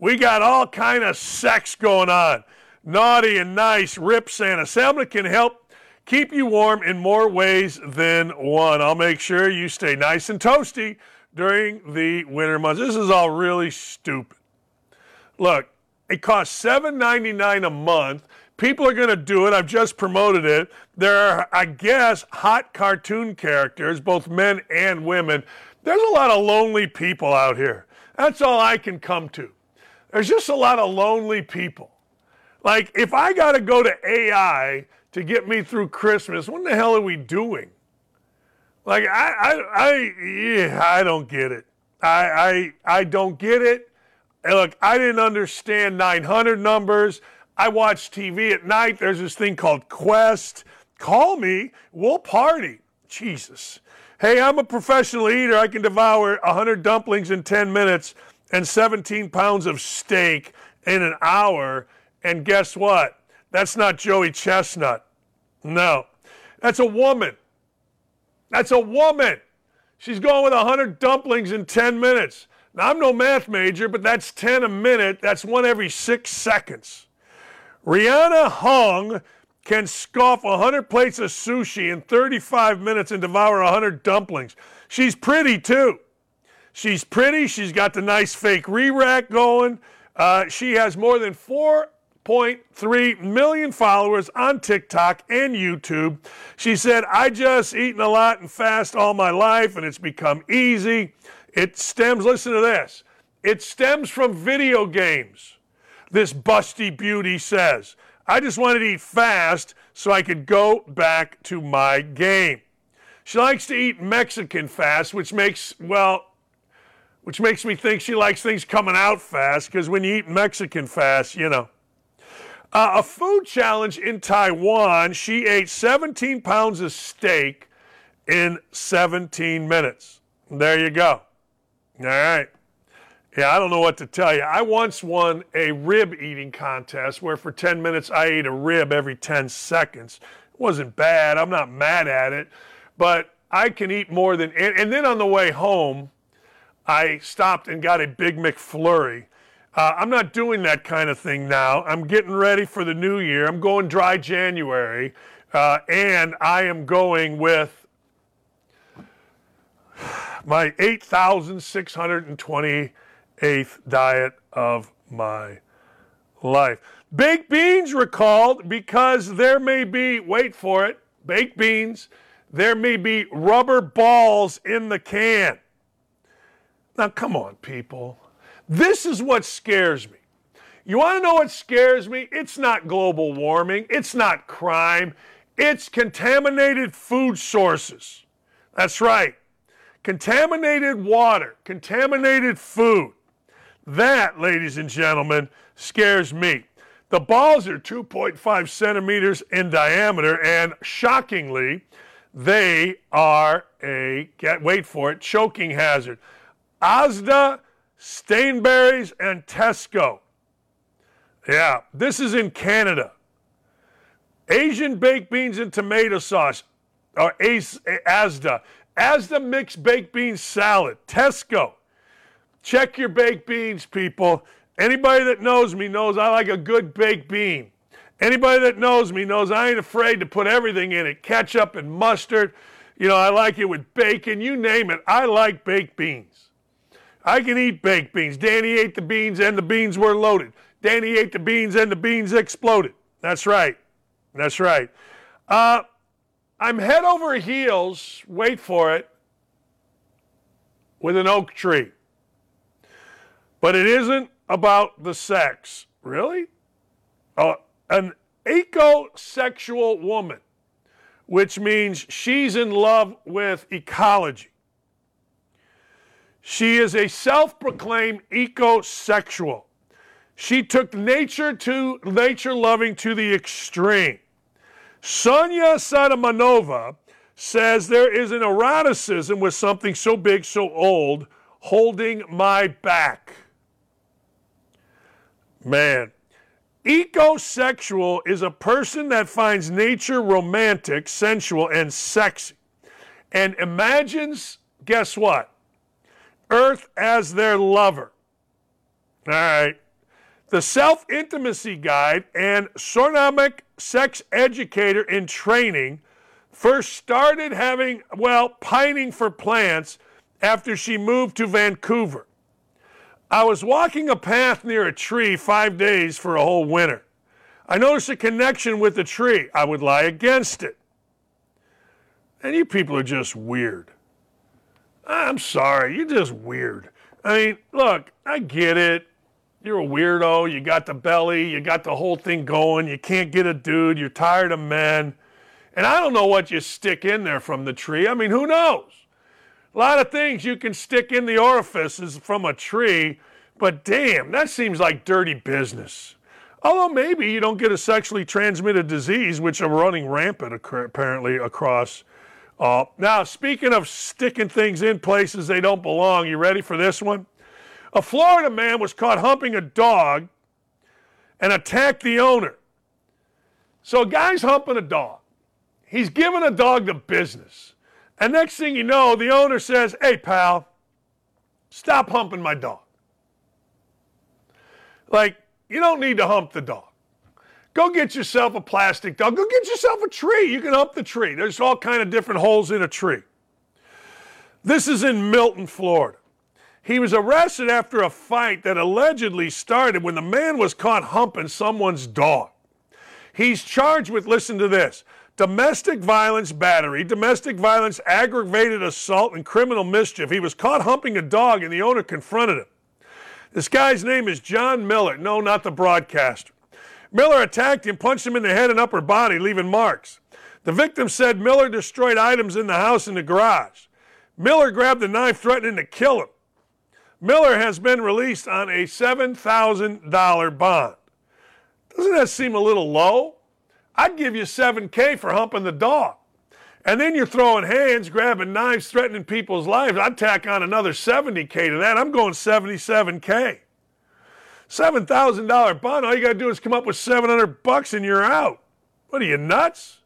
We got all kind of sex going on. Naughty and nice, rip Santa. Santa can help keep you warm in more ways than one. I'll make sure you stay nice and toasty during the winter months. This is all really stupid. Look, it costs seven ninety-nine a month People are going to do it. I've just promoted it. There are, I guess, hot cartoon characters, both men and women. There's a lot of lonely people out here. That's all I can come to. There's just a lot of lonely people. Like, if I got to go to A I to get me through Christmas, what in the hell are we doing? Like, I I, I, yeah, I don't get it. I, I, I don't get it. And look, I didn't understand nine hundred numbers. I watch T V at night. There's this thing called Quest. Call me. We'll party. Jesus. Hey, I'm a professional eater. I can devour one hundred dumplings in ten minutes and seventeen pounds of steak in an hour. And guess what? That's not Joey Chestnut. No. That's a woman. That's a woman. She's going with one hundred dumplings in ten minutes. Now, I'm no math major, but that's ten a minute. That's one every six seconds. Rihanna Hung can scoff one hundred plates of sushi in thirty-five minutes and devour one hundred dumplings. She's pretty, too. She's pretty. She's got the nice fake re-rack going. Uh, she has more than four point three million followers on TikTok and YouTube. She said, I just eaten a lot and fast all my life, and it's become easy. It stems, listen to this, it stems from video games. This busty beauty says, I just wanted to eat fast so I could go back to my game. She likes to eat Mexican fast, which makes, well, which makes me think she likes things coming out fast, because when you eat Mexican fast, you know. Uh, a food challenge in Taiwan, she ate seventeen pounds of steak in seventeen minutes. There you go. All right. Yeah, I don't know what to tell you. I once won a rib eating contest where for ten minutes I ate a rib every ten seconds. It wasn't bad. I'm not mad at it. But I can eat more than... And, and then on the way home, I stopped and got a Big McFlurry. Uh, I'm not doing that kind of thing now. I'm getting ready for the new year. I'm going dry January. Uh, and I am going with my eight thousand six hundred twenty-eighth diet of my life. Baked beans recalled because there may be, wait for it, baked beans, there may be rubber balls in the can. Now, come on, people. This is what scares me. You want to know what scares me? It's not global warming. It's not crime. It's contaminated food sources. That's right. Contaminated water, contaminated food. That, ladies and gentlemen, scares me. The balls are two point five centimeters in diameter, and shockingly, they are a, get, wait for it, choking hazard. Asda, Stainberry's, and Tesco. Yeah, this is in Canada. Asian baked beans and tomato sauce, or Asda. Asda mixed baked bean salad, Tesco. Check your baked beans, people. Anybody that knows me knows I like a good baked bean. Anybody that knows me knows I ain't afraid to put everything in it, ketchup and mustard. You know, I like it with bacon. You name it, I like baked beans. I can eat baked beans. Danny ate the beans and the beans were loaded. Danny ate the beans and the beans exploded. That's right. That's right. Uh... I'm head over heels, wait for it, with an oak tree. But it isn't about the sex. Really? Uh, an ecosexual woman, which means she's in love with ecology. She is a self-proclaimed ecosexual. She took nature to nature loving to the extreme. Sonia Sadamanova says there is an eroticism with something so big, so old, holding my back. Man. Ecosexual is a person that finds nature romantic, sensual, and sexy, and imagines, guess what? Earth as their lover. All right. The Self-Intimacy Guide and Sornomic Sex Educator in Training first started having, well, pining for plants after she moved to Vancouver. I was walking a path near a tree five days for a whole winter. I noticed a connection with the tree. I would lie against it. And you people are just weird. I'm sorry, you're just weird. I mean, look, I get it. You're a weirdo. You got the belly. You got the whole thing going. You can't get a dude. You're tired of men. And I don't know what you stick in there from the tree. I mean, who knows? A lot of things you can stick in the orifices from a tree, but damn, that seems like dirty business. Although maybe you don't get a sexually transmitted disease, which are running rampant apparently across. Uh, now, speaking of sticking things in places they don't belong, you ready for this one? A Florida man was caught humping a dog and attacked the owner. So a guy's humping a dog. He's giving a dog the business. And next thing you know, the owner says, hey, pal, stop humping my dog. Like, you don't need to hump the dog. Go get yourself a plastic dog. Go get yourself a tree. You can hump the tree. There's all kind of different holes in a tree. This is in Milton, Florida. He was arrested after a fight that allegedly started when the man was caught humping someone's dog. He's charged with, listen to this, domestic violence battery, domestic violence aggravated assault, and criminal mischief. He was caught humping a dog and the owner confronted him. This guy's name is John Miller. No, not the broadcaster. Miller attacked him, punched him in the head and upper body, leaving marks. The victim said Miller destroyed items in the house and the garage. Miller grabbed a knife, threatening to kill him. Miller has been released on a seven thousand dollars bond. Doesn't that seem a little low? I'd give you seven K for humping the dog. And then you're throwing hands, grabbing knives, threatening people's lives. I'd tack on another seventy K to that. I'm going seventy-seven K. seven thousand dollars bond, all you got to do is come up with seven hundred bucks and you're out. What are you, nuts?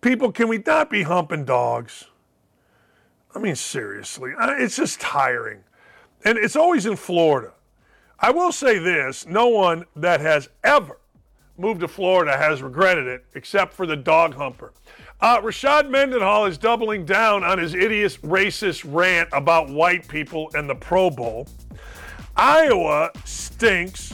People, can we not be humping dogs? I mean, seriously, it's just tiring. And it's always in Florida. I will say this, no one that has ever moved to Florida has regretted it, except for the dog humper. Uh, Rashard Mendenhall is doubling down on his idiot racist rant about white people and the Pro Bowl. Iowa stinks.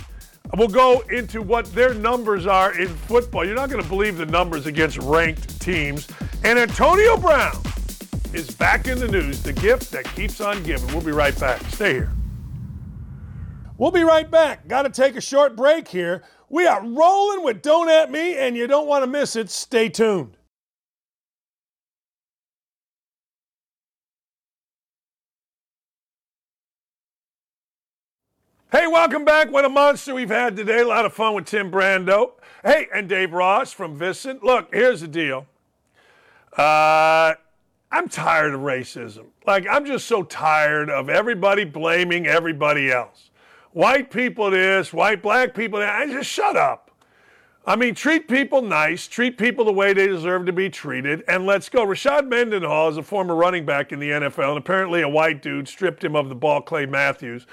We'll go into what their numbers are in football. You're not going to believe the numbers against ranked teams. And Antonio Brown is back in the news, the gift that keeps on giving. We'll be right back. Stay here. We'll be right back. Got to take a short break here. We are rolling with Don't At Me, and you don't want to miss it. Stay tuned. Hey, welcome back. What a monster we've had today. A lot of fun with Tim Brando. Hey, and Dave Ross from V S I N. Look, here's the deal. Uh... I'm tired of racism. Like, I'm just so tired of everybody blaming everybody else. White people this, white, black people that. I just shut up. I mean, treat people nice, treat people the way they deserve to be treated, and let's go. Rashard Mendenhall is a former running back in the N F L, and apparently a white dude stripped him of the ball, Clay Matthews,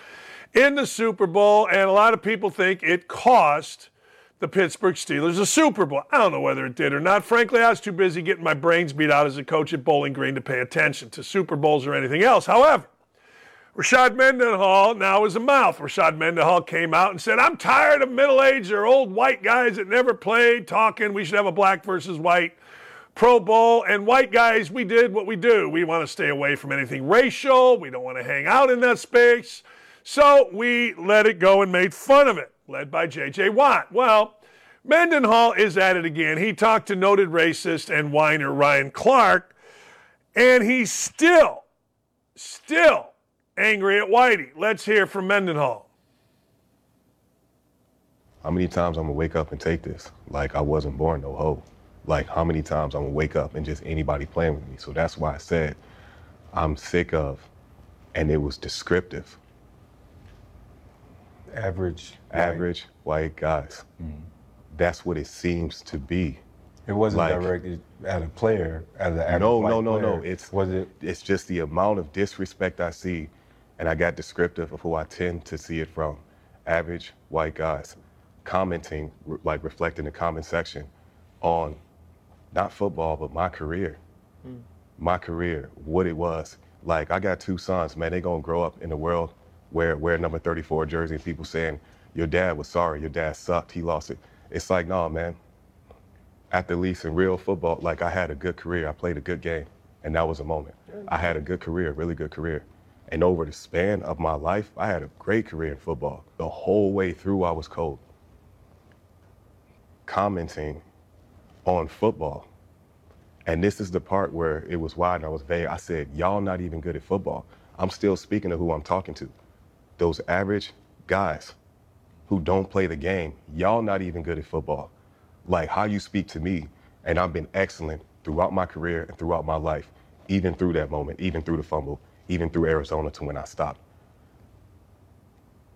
in the Super Bowl, and a lot of people think it cost the Pittsburgh Steelers a Super Bowl. I don't know whether it did or not. Frankly, I was too busy getting my brains beat out as a coach at Bowling Green to pay attention to Super Bowls or anything else. However, Rashard Mendenhall now is a mouth. Rashard Mendenhall came out and said, I'm tired of middle-aged or old white guys that never played talking. We should have a black versus white Pro Bowl. And white guys, we did what we do. We want to stay away from anything racial. We don't want to hang out in that space. So we let it go and made fun of it. Led by J J. Watt. Well, Mendenhall is at it again. He talked to noted racist and whiner Ryan Clark, and he's still, still angry at Whitey. Let's hear from Mendenhall. How many times I'm going to wake up and take this? Like, I wasn't born no hoe. Like, how many times I'm going to wake up and just anybody playing with me? So that's why I said I'm sick of, and it was descriptive. Average, average white, white guys. Mm. That's what it seems to be. It wasn't like, directed at a player, at the average no, white no, no, player. No, no, no. It's was it? It's just the amount of disrespect I see, and I got descriptive of who I tend to see it from. Average white guys commenting, re- like reflecting the comment section on not football, but my career, mm. my career, what it was. Like I got two sons, man. They gonna grow up in the world. Wear, wear number thirty-four jersey and people saying, your dad was sorry, your dad sucked, he lost it. it's like, nah, man, athletes in real football, like I had a good career, I played a good game, and that was a moment. I had a good career, really good career. And over the span of my life, I had a great career in football. The whole way through, I was cold. Commenting on football, and this is the part where it was wide and I was vague. I said, y'all not even good at football. I'm still speaking to who I'm talking to. Those average guys who don't play the game, y'all not even good at football. Like how you speak to me, and I've been excellent throughout my career and throughout my life, even through that moment, even through the fumble, even through Arizona to when I stopped.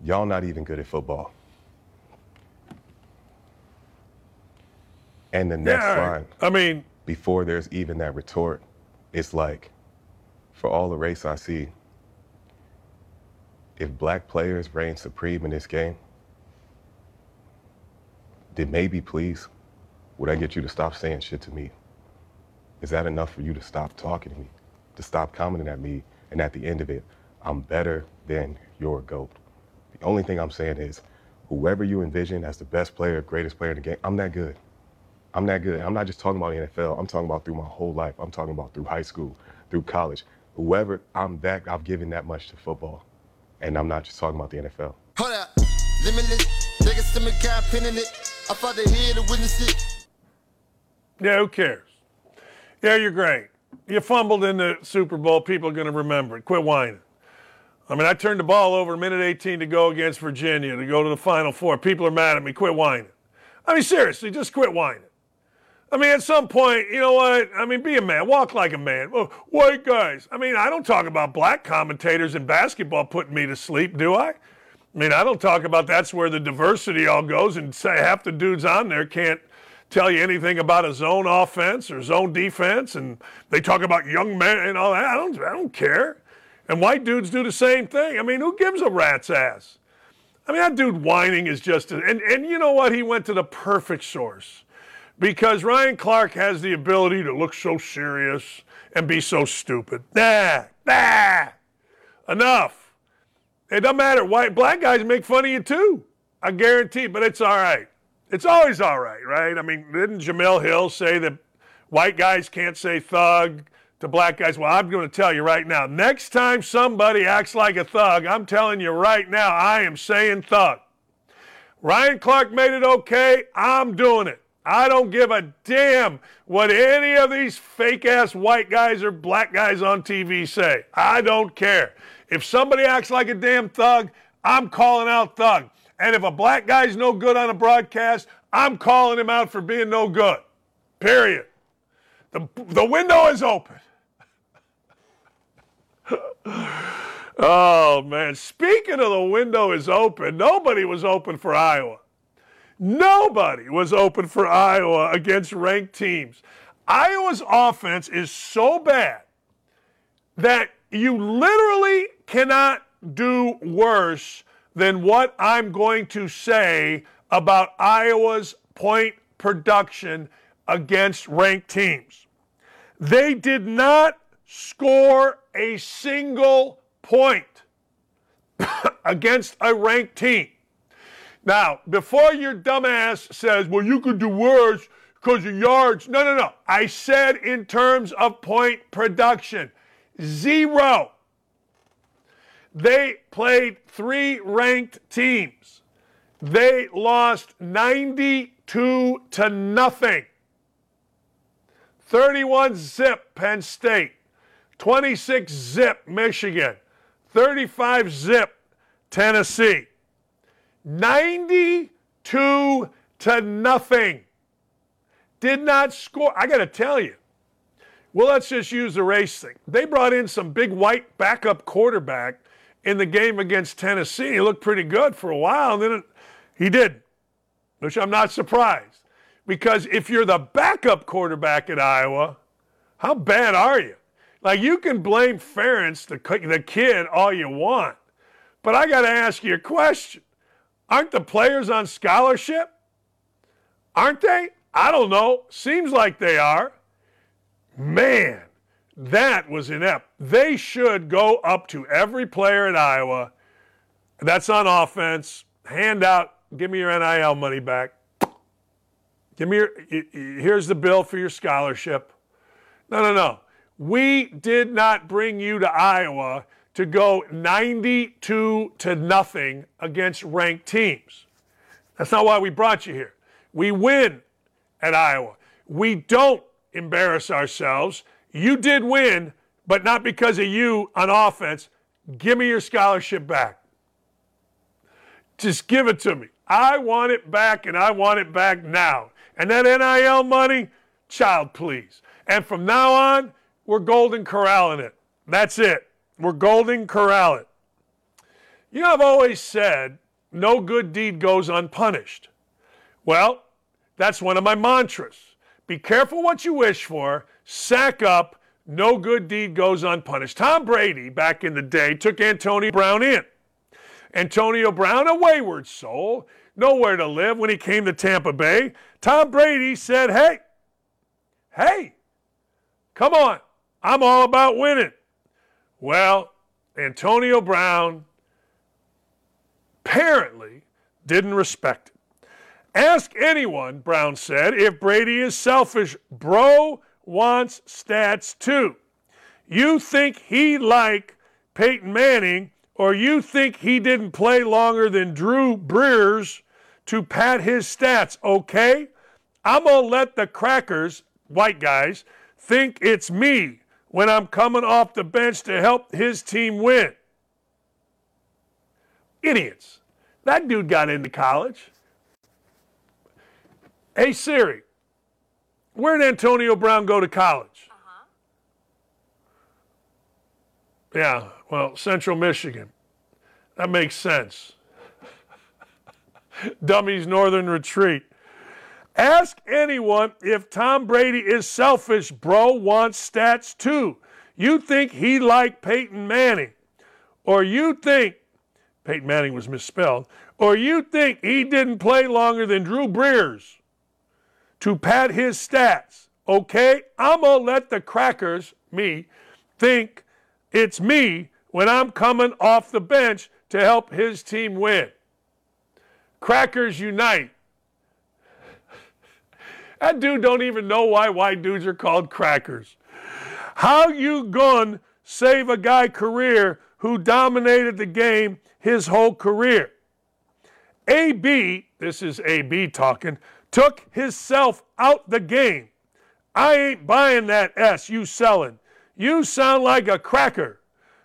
Y'all not even good at football. And the next yeah, line, I mean, before there's even that retort, it's like, for all the race I see, if black players reign supreme in this game, then maybe please, would I get you to stop saying shit to me? Is that enough for you to stop talking to me, to stop commenting at me? And at the end of it, I'm better than your GOAT. The only thing I'm saying is, whoever you envision as the best player, greatest player in the game, I'm that good. I'm that good. I'm not just talking about the N F L. I'm talking about through my whole life. I'm talking about through high school, through college. Whoever I'm that, I've given that much to football. And I'm not just talking about the N F L. Hold up. Limitless. Take a stomach guy pinning it. I thought they here to witness it. Yeah, who cares? Yeah, you're great. You fumbled in the Super Bowl. People are going to remember it. Quit whining. I mean, I turned the ball over a minute eighteen to go against Virginia to go to the Final Four. People are mad at me. Quit whining. I mean, seriously, just quit whining. I mean, at some point, you know what? I mean, be a man. Walk like a man. White guys. I mean, I don't talk about black commentators in basketball putting me to sleep, do I? I mean, I don't talk about that's where the diversity all goes and say half the dudes on there can't tell you anything about a zone offense or zone defense, and they talk about young men and all that. I don't, I don't care. And white dudes do the same thing. I mean, who gives a rat's ass? I mean, that dude whining is just a, and, and you know what? He went to the perfect source. Because Ryan Clark has the ability to look so serious and be so stupid. Nah, nah, enough. It doesn't matter. White, black guys make fun of you too. I guarantee, but it's all right. It's always all right, right? I mean, didn't Jamel Hill say that white guys can't say thug to black guys? Well, I'm going to tell you right now, next time somebody acts like a thug, I'm telling you right now, I am saying thug. Ryan Clark made it okay. I'm doing it. I don't give a damn what any of these fake-ass white guys or black guys on T V say. I don't care. If somebody acts like a damn thug, I'm calling out thug. And if a black guy's no good on a broadcast, I'm calling him out for being no good. Period. The, the window is open. Oh, man. Speaking of the window is open, nobody was open for Iowa. Nobody was open for Iowa against ranked teams. Iowa's offense is so bad that you literally cannot do worse than what I'm going to say about Iowa's point production against ranked teams. They did not score a single point against a ranked team. Now, before your dumbass says, well, you could do worse because of yards. No, no, no. I said in terms of point production, zero. They played three ranked teams. They lost ninety-two to nothing. thirty-one zip Penn State. twenty-six zip Michigan. thirty-five zip Tennessee. ninety-two to nothing. Did not score. I got to tell you. Well, let's just use the race thing. They brought in some big white backup quarterback in the game against Tennessee. He looked pretty good for a while, and then it, he didn't, which I'm not surprised. Because if you're the backup quarterback at Iowa, how bad are you? Like, you can blame Ferentz, the, the kid, all you want. But I got to ask you a question. Aren't the players on scholarship? Aren't they? I don't know. Seems like they are. Man, that was inept. They should go up to every player in Iowa that's on offense, hand out, give me your N I L money back. Give me your, here's the bill for your scholarship. No, no, no. We did not bring you to Iowa to go ninety-two to nothing against ranked teams. That's not why we brought you here. We win at Iowa. We don't embarrass ourselves. You did win, but not because of you on offense. Give me your scholarship back. Just give it to me. I want it back, and I want it back now. And that N I L money, child, please. And from now on, we're Golden Corralling it. That's it. We're Golden Corral it. You know, I've always said, no good deed goes unpunished. Well, that's one of my mantras. Be careful what you wish for. Sack up. No good deed goes unpunished. Tom Brady, back in the day, took Antonio Brown in. Antonio Brown, a wayward soul, nowhere to live when he came to Tampa Bay. Tom Brady said, hey, hey, come on. I'm all about winning. Well, Antonio Brown apparently didn't respect it. Ask anyone, Brown said, if Brady is selfish. Bro wants stats too. You think he like Peyton Manning, or you think he didn't play longer than Drew Brees to pad his stats, okay? I'm going to let the crackers, white guys, think it's me when I'm coming off the bench to help his team win. Idiots. That dude got into college. Hey, Siri, where did Antonio Brown go to college? Uh-huh. Yeah, well, Central Michigan. That makes sense. Dummies Northern Retreat. Ask anyone if Tom Brady is selfish. Bro wants stats too. You think he liked Peyton Manning, or you think Peyton Manning was misspelled, or you think he didn't play longer than Drew Brees to pad his stats, okay? I'm going to let the crackers, me, think it's me when I'm coming off the bench to help his team win. Crackers unite. That dude don't even know why white dudes are called crackers. How you gonna save a guy career who dominated the game his whole career? A B, this is A B talking, took hisself out the game. I ain't buying that S you selling. You sound like a cracker,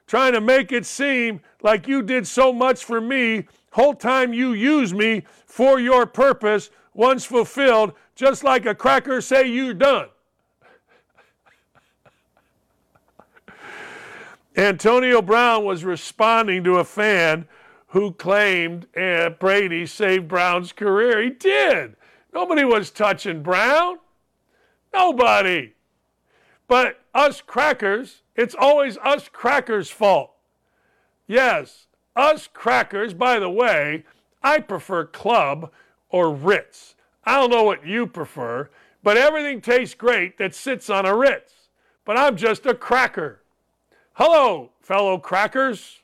trying to make it seem like you did so much for me, whole time you use me for your purpose. Once fulfilled, just like a cracker say you're done. Antonio Brown was responding to a fan who claimed uh, Brady saved Brown's career. He did. Nobody was touching Brown. Nobody. But us crackers, it's always us crackers' fault. Yes, us crackers, by the way, I prefer club or Ritz. I don't know what you prefer, but everything tastes great that sits on a Ritz. But I'm just a cracker. Hello, fellow crackers.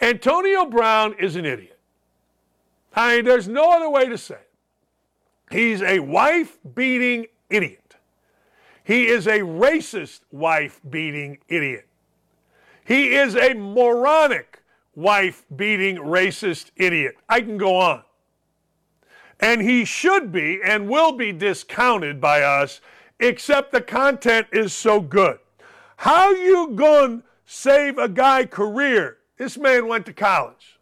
Antonio Brown is an idiot. I mean, there's no other way to say it. He's a wife-beating idiot. He is a racist wife-beating idiot. He is a moronic wife-beating racist idiot. I can go on. And he should be and will be discounted by us, except the content is so good. How you gonna save a guy career? This man went to college.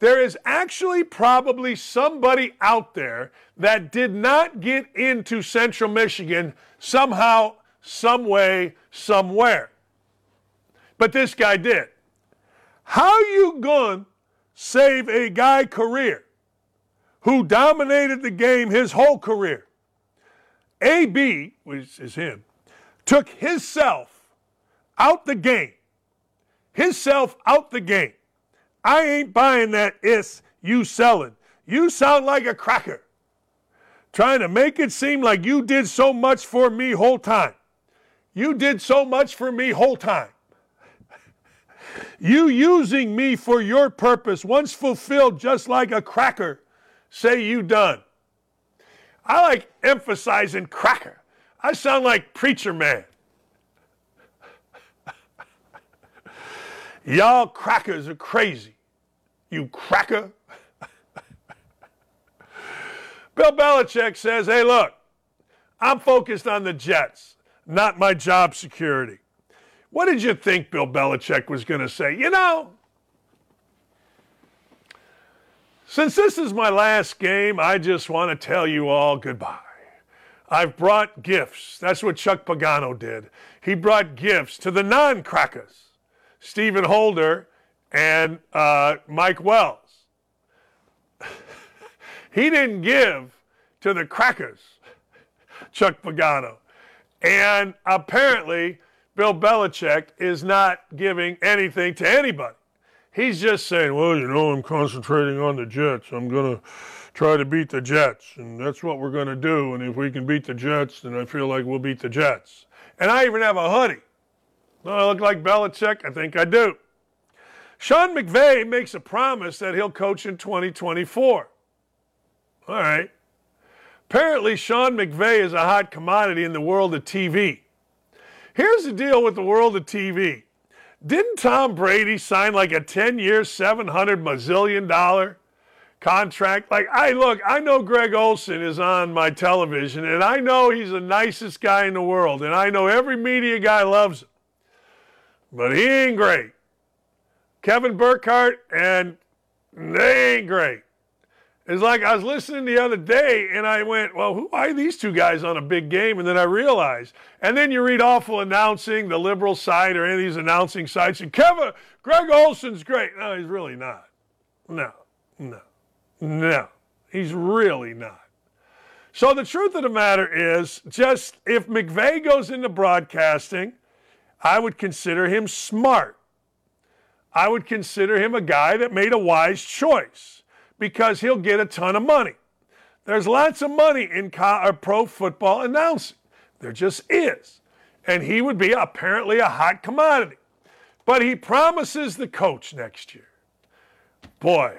There is actually probably somebody out there that did not get into Central Michigan somehow, some way, somewhere. But this guy did. How you gonna save a guy career who dominated the game his whole career? A B, which is him, took hisself out the game. Hisself out the game. I ain't buying that is you selling. You sound like a cracker. Trying to make it seem like you did so much for me whole time. You did so much for me whole time. You using me for your purpose, once fulfilled just like a cracker, say you done. I like emphasizing cracker. I sound like preacher man. Y'all crackers are crazy. You cracker. Bill Belichick says, hey, look, I'm focused on the Jets, not my job security. What did you think Bill Belichick was going to say? You know, since this is my last game, I just want to tell you all goodbye. I've brought gifts. That's what Chuck Pagano did. He brought gifts to the non-crackers, Stephen Holder and uh, Mike Wells. He didn't give to the crackers, Chuck Pagano. And apparently, Bill Belichick is not giving anything to anybody. He's just saying, well, you know, I'm concentrating on the Jets. I'm going to try to beat the Jets, and that's what we're going to do. And if we can beat the Jets, then I feel like we'll beat the Jets. And I even have a hoodie. Do I look like Belichick? I think I do. Sean McVay makes a promise that he'll coach in twenty twenty-four. All right. Apparently, Sean McVay is a hot commodity in the world of T V. Here's the deal with the world of T V. Didn't Tom Brady sign like a ten-year, seven hundred bazillion dollar contract? Like, I look, I know Greg Olson is on my television, and I know he's the nicest guy in the world, and I know every media guy loves him. But he ain't great. Kevin Burkhardt, and they ain't great. It's like I was listening the other day, and I went, well, who are these two guys on a big game? And then I realized. And then you read awful announcing, the liberal side or any of these announcing sites, and Kevin, Greg Olson's great. No, he's really not. No, no, no. He's really not. So the truth of the matter is, just if McVay goes into broadcasting, I would consider him smart. I would consider him a guy that made a wise choice, because he'll get a ton of money. There's lots of money in co- or pro football announcing. There just is. And he would be apparently a hot commodity. But he promises the coach next year. Boy,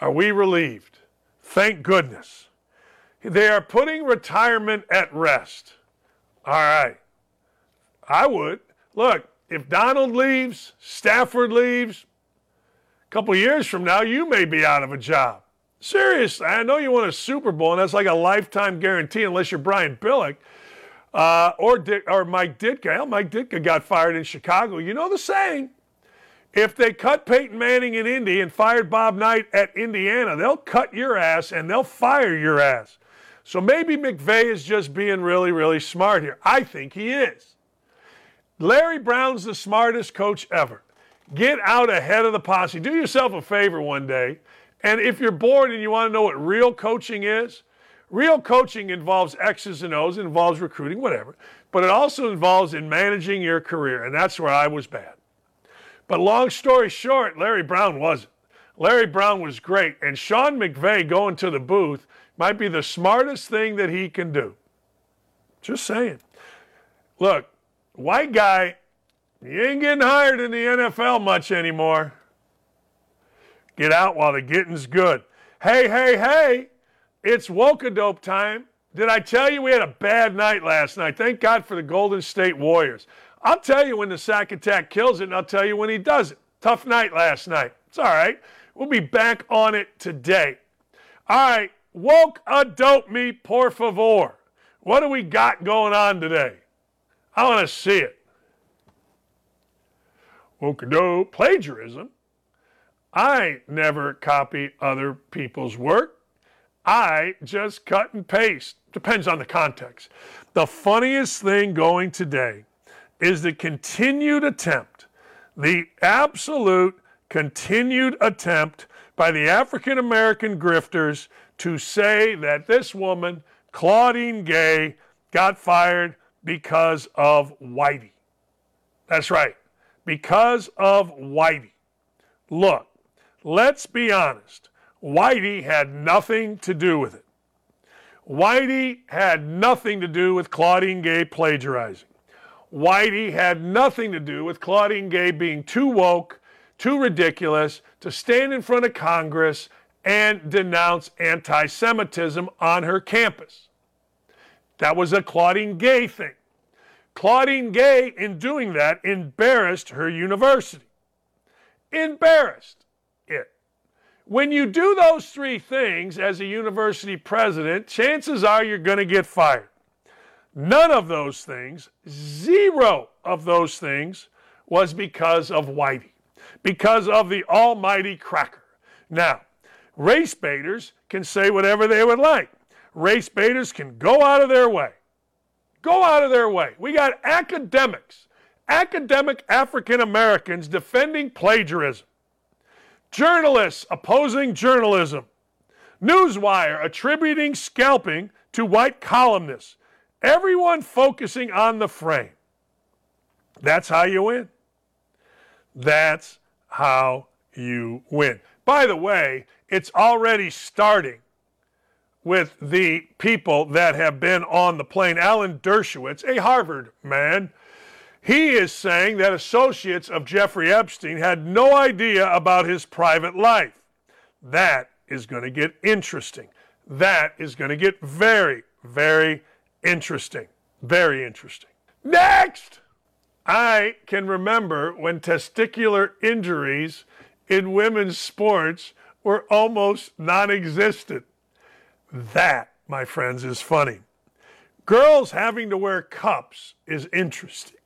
are we relieved. Thank goodness. They are putting retirement at rest. All right. I would. Look, if Donald leaves, Stafford leaves, couple years from now, you may be out of a job. Seriously, I know you won a Super Bowl, and that's like a lifetime guarantee unless you're Brian Billick uh, or, Dick, or Mike Ditka. Hell, Mike Ditka got fired in Chicago. You know the saying. If they cut Peyton Manning in Indy and fired Bob Knight at Indiana, they'll cut your ass and they'll fire your ass. So maybe McVay is just being really, really smart here. I think he is. Larry Brown's the smartest coach ever. Get out ahead of the posse. Do yourself a favor one day. And if you're bored and you want to know what real coaching is, real coaching involves X's and O's, involves recruiting, whatever. But it also involves in managing your career, and that's where I was bad. But long story short, Larry Brown wasn't. Larry Brown was great, and Sean McVay going to the booth might be the smartest thing that he can do. Just saying. Look, white guy... you ain't getting hired in the N F L much anymore. Get out while the getting's good. Hey, hey, hey, it's woke-a-dope time. Did I tell you we had a bad night last night? Thank God for the Golden State Warriors. I'll tell you when the sack attack kills it, and I'll tell you when he doesn't. Tough night last night. It's all right. We'll be back on it today. All right, woke-a-dope me, por favor. What do we got going on today? I want to see it. Wokado plagiarism. I never copy other people's work. I just cut and paste. Depends on the context. The funniest thing going today is the continued attempt, the absolute continued attempt by the African-American grifters to say that this woman, Claudine Gay, got fired because of Whitey. That's right. Because of Whitey. Look, let's be honest. Whitey had nothing to do with it. Whitey had nothing to do with Claudine Gay plagiarizing. Whitey had nothing to do with Claudine Gay being too woke too ridiculous to stand in front of Congress and denounce anti-Semitism on her campus. That was a Claudine Gay thing. Claudine Gay, in doing that, embarrassed her university. Embarrassed it. When you do those three things as a university president, chances are you're going to get fired. None of those things, zero of those things, was because of Whitey, because of the almighty cracker. Now, race baiters can say whatever they would like. Race baiters can go out of their way. Go out of their way. We got academics, academic African Americans defending plagiarism, journalists opposing journalism, Newswire attributing scalping to white columnists, everyone focusing on the frame. That's how you win. That's how you win. By the way, it's already starting with the people that have been on the plane. Alan Dershowitz, a Harvard man, he is saying that associates of Jeffrey Epstein had no idea about his private life. That is going to get interesting. That is going to get very, very interesting. Very interesting. Next! I can remember when testicular injuries in women's sports were almost non-existent. That, my friends, is funny. Girls having to wear cups is interesting.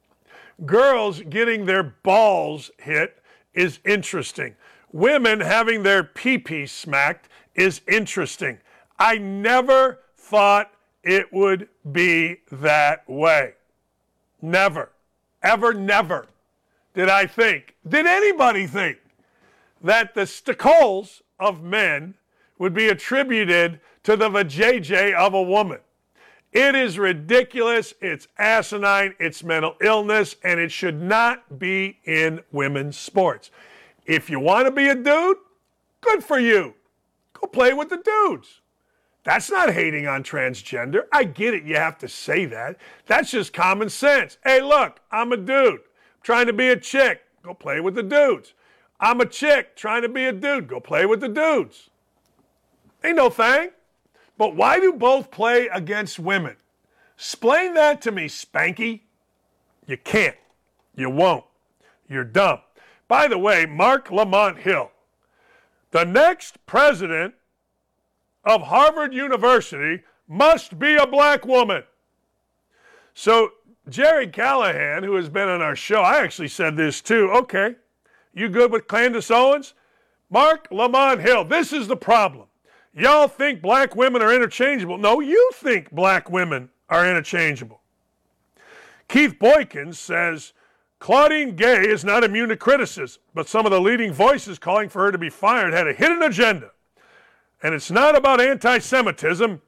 Girls getting their balls hit is interesting. Women having their pee-pee smacked is interesting. I never thought it would be that way. Never, ever, never did I think, did anybody think, that the stickles of men would be attributed to the vajayjay of a woman. It is ridiculous, it's asinine, it's mental illness, and it should not be in women's sports. If you want to be a dude, good for you. Go play with the dudes. That's not hating on transgender. I get it, you have to say that. That's just common sense. Hey, look, I'm a dude. I'm trying to be a chick. Go play with the dudes. I'm a chick trying to be a dude. Go play with the dudes. Ain't no thing. But why do both play against women? Explain that to me, Spanky. You can't. You won't. You're dumb. By the way, Mark Lamont Hill, the next president of Harvard University must be a black woman. So Jerry Callahan, who has been on our show, I actually said this too. Okay, you good with Candace Owens? Mark Lamont Hill, this is the problem. Y'all think black women are interchangeable. No, you think black women are interchangeable. Keith Boykin says, Claudine Gay is not immune to criticism, but some of the leading voices calling for her to be fired had a hidden agenda. And it's not about anti-Semitism.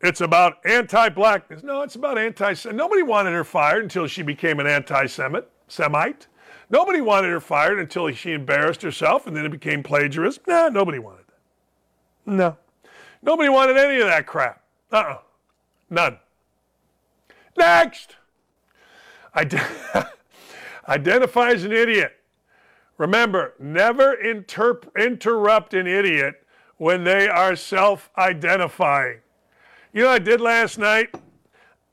It's about anti-blackness. No, it's about anti-Semitism. Nobody wanted her fired until she became an anti-Semite. Semite. Nobody wanted her fired until she embarrassed herself, and then it became plagiarism. Nah, nobody wanted that. No. Nobody wanted any of that crap. Uh-uh. None. Next. Ident- Identify as an idiot. Remember, never interp- interrupt an idiot when they are self-identifying. You know what I did last night?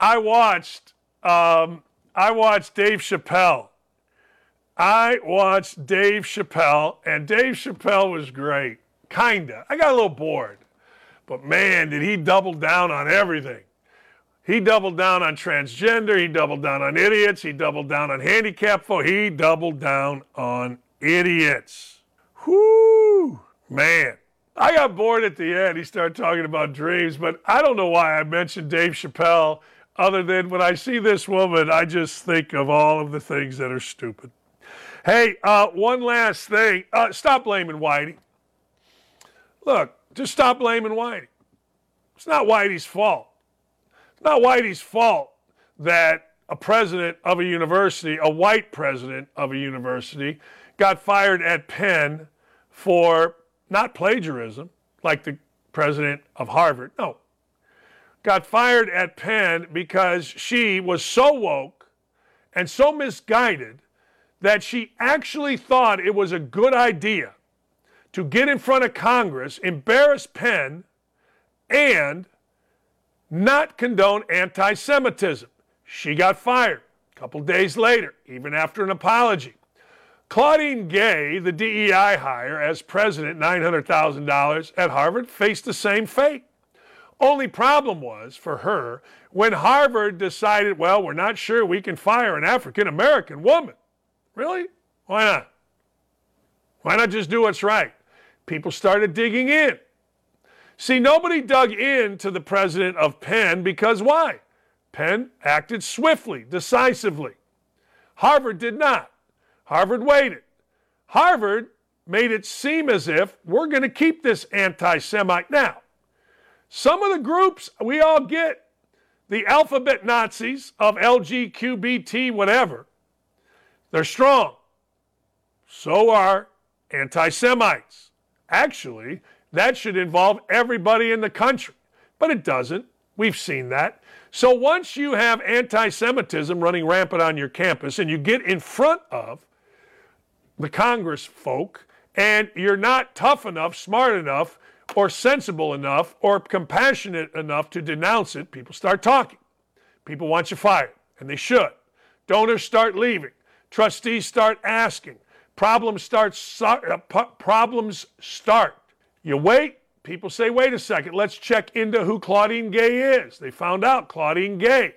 I watched, um, I watched Dave Chappelle. I watched Dave Chappelle, and Dave Chappelle was great. Kinda. I got a little bored. But man, did he double down on everything. He doubled down on transgender. He doubled down on idiots. He doubled down on handicapped folk. He doubled down on idiots. Whoo, man. I got bored at the end. He started talking about dreams, but I don't know why I mentioned Dave Chappelle other than when I see this woman, I just think of all of the things that are stupid. Hey, uh, one last thing. Uh, stop blaming Whitey. Look, just stop blaming Whitey. It's not Whitey's fault. It's not Whitey's fault that a president of a university, a white president of a university, got fired at Penn for not plagiarism, like the president of Harvard. No. Got fired at Penn because she was so woke and so misguided that she actually thought it was a good idea to get in front of Congress, embarrass Penn, and not condone anti-Semitism. She got fired a couple days later, even after an apology. Claudine Gay, the D E I hire as president, nine hundred thousand dollars at Harvard, faced the same fate. Only problem was, for her, when Harvard decided, well, we're not sure we can fire an African-American woman. Really? Why not? Why not just do what's right? People started digging in. See, nobody dug in to the president of Penn because why? Penn acted swiftly, decisively. Harvard did not. Harvard waited. Harvard made it seem as if we're going to keep this anti-Semite now. Some of the groups we all get, the alphabet Nazis of L G B T Q, whatever, they're strong. So are anti-Semites. Actually, that should involve everybody in the country, but it doesn't. We've seen that. So once you have anti-Semitism running rampant on your campus and you get in front of the Congress folk and you're not tough enough, smart enough, or sensible enough or compassionate enough to denounce it, people start talking. People want you fired, and they should. Donors start leaving. Trustees start asking. Problems start. Uh, problems start. You wait. People say, wait a second, let's check into who Claudine Gay is. They found out Claudine Gay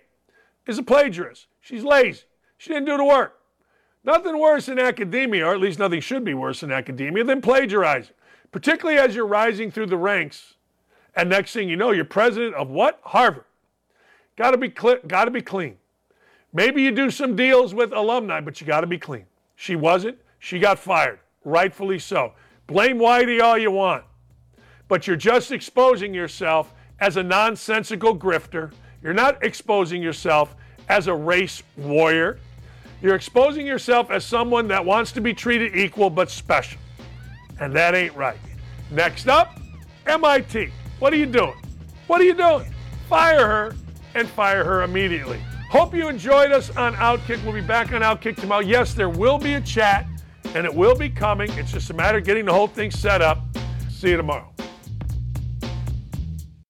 is a plagiarist. She's lazy. She didn't do the work. Nothing worse in academia, or at least nothing should be worse in academia, than plagiarizing. Particularly as you're rising through the ranks, and next thing you know, you're president of what? Harvard. Got to be cl- got to be clean. Maybe you do some deals with alumni, but you got to be clean. She wasn't. She got fired, rightfully so. Blame Whitey all you want, but you're just exposing yourself as a nonsensical grifter. You're not exposing yourself as a race warrior. You're exposing yourself as someone that wants to be treated equal but special. And that ain't right. Next up, M I T. What are you doing? What are you doing? Fire her, and fire her immediately. Hope you enjoyed us on OutKick. We'll be back on OutKick tomorrow. Yes, there will be a chat, and it will be coming. It's just a matter of getting the whole thing set up. See you tomorrow.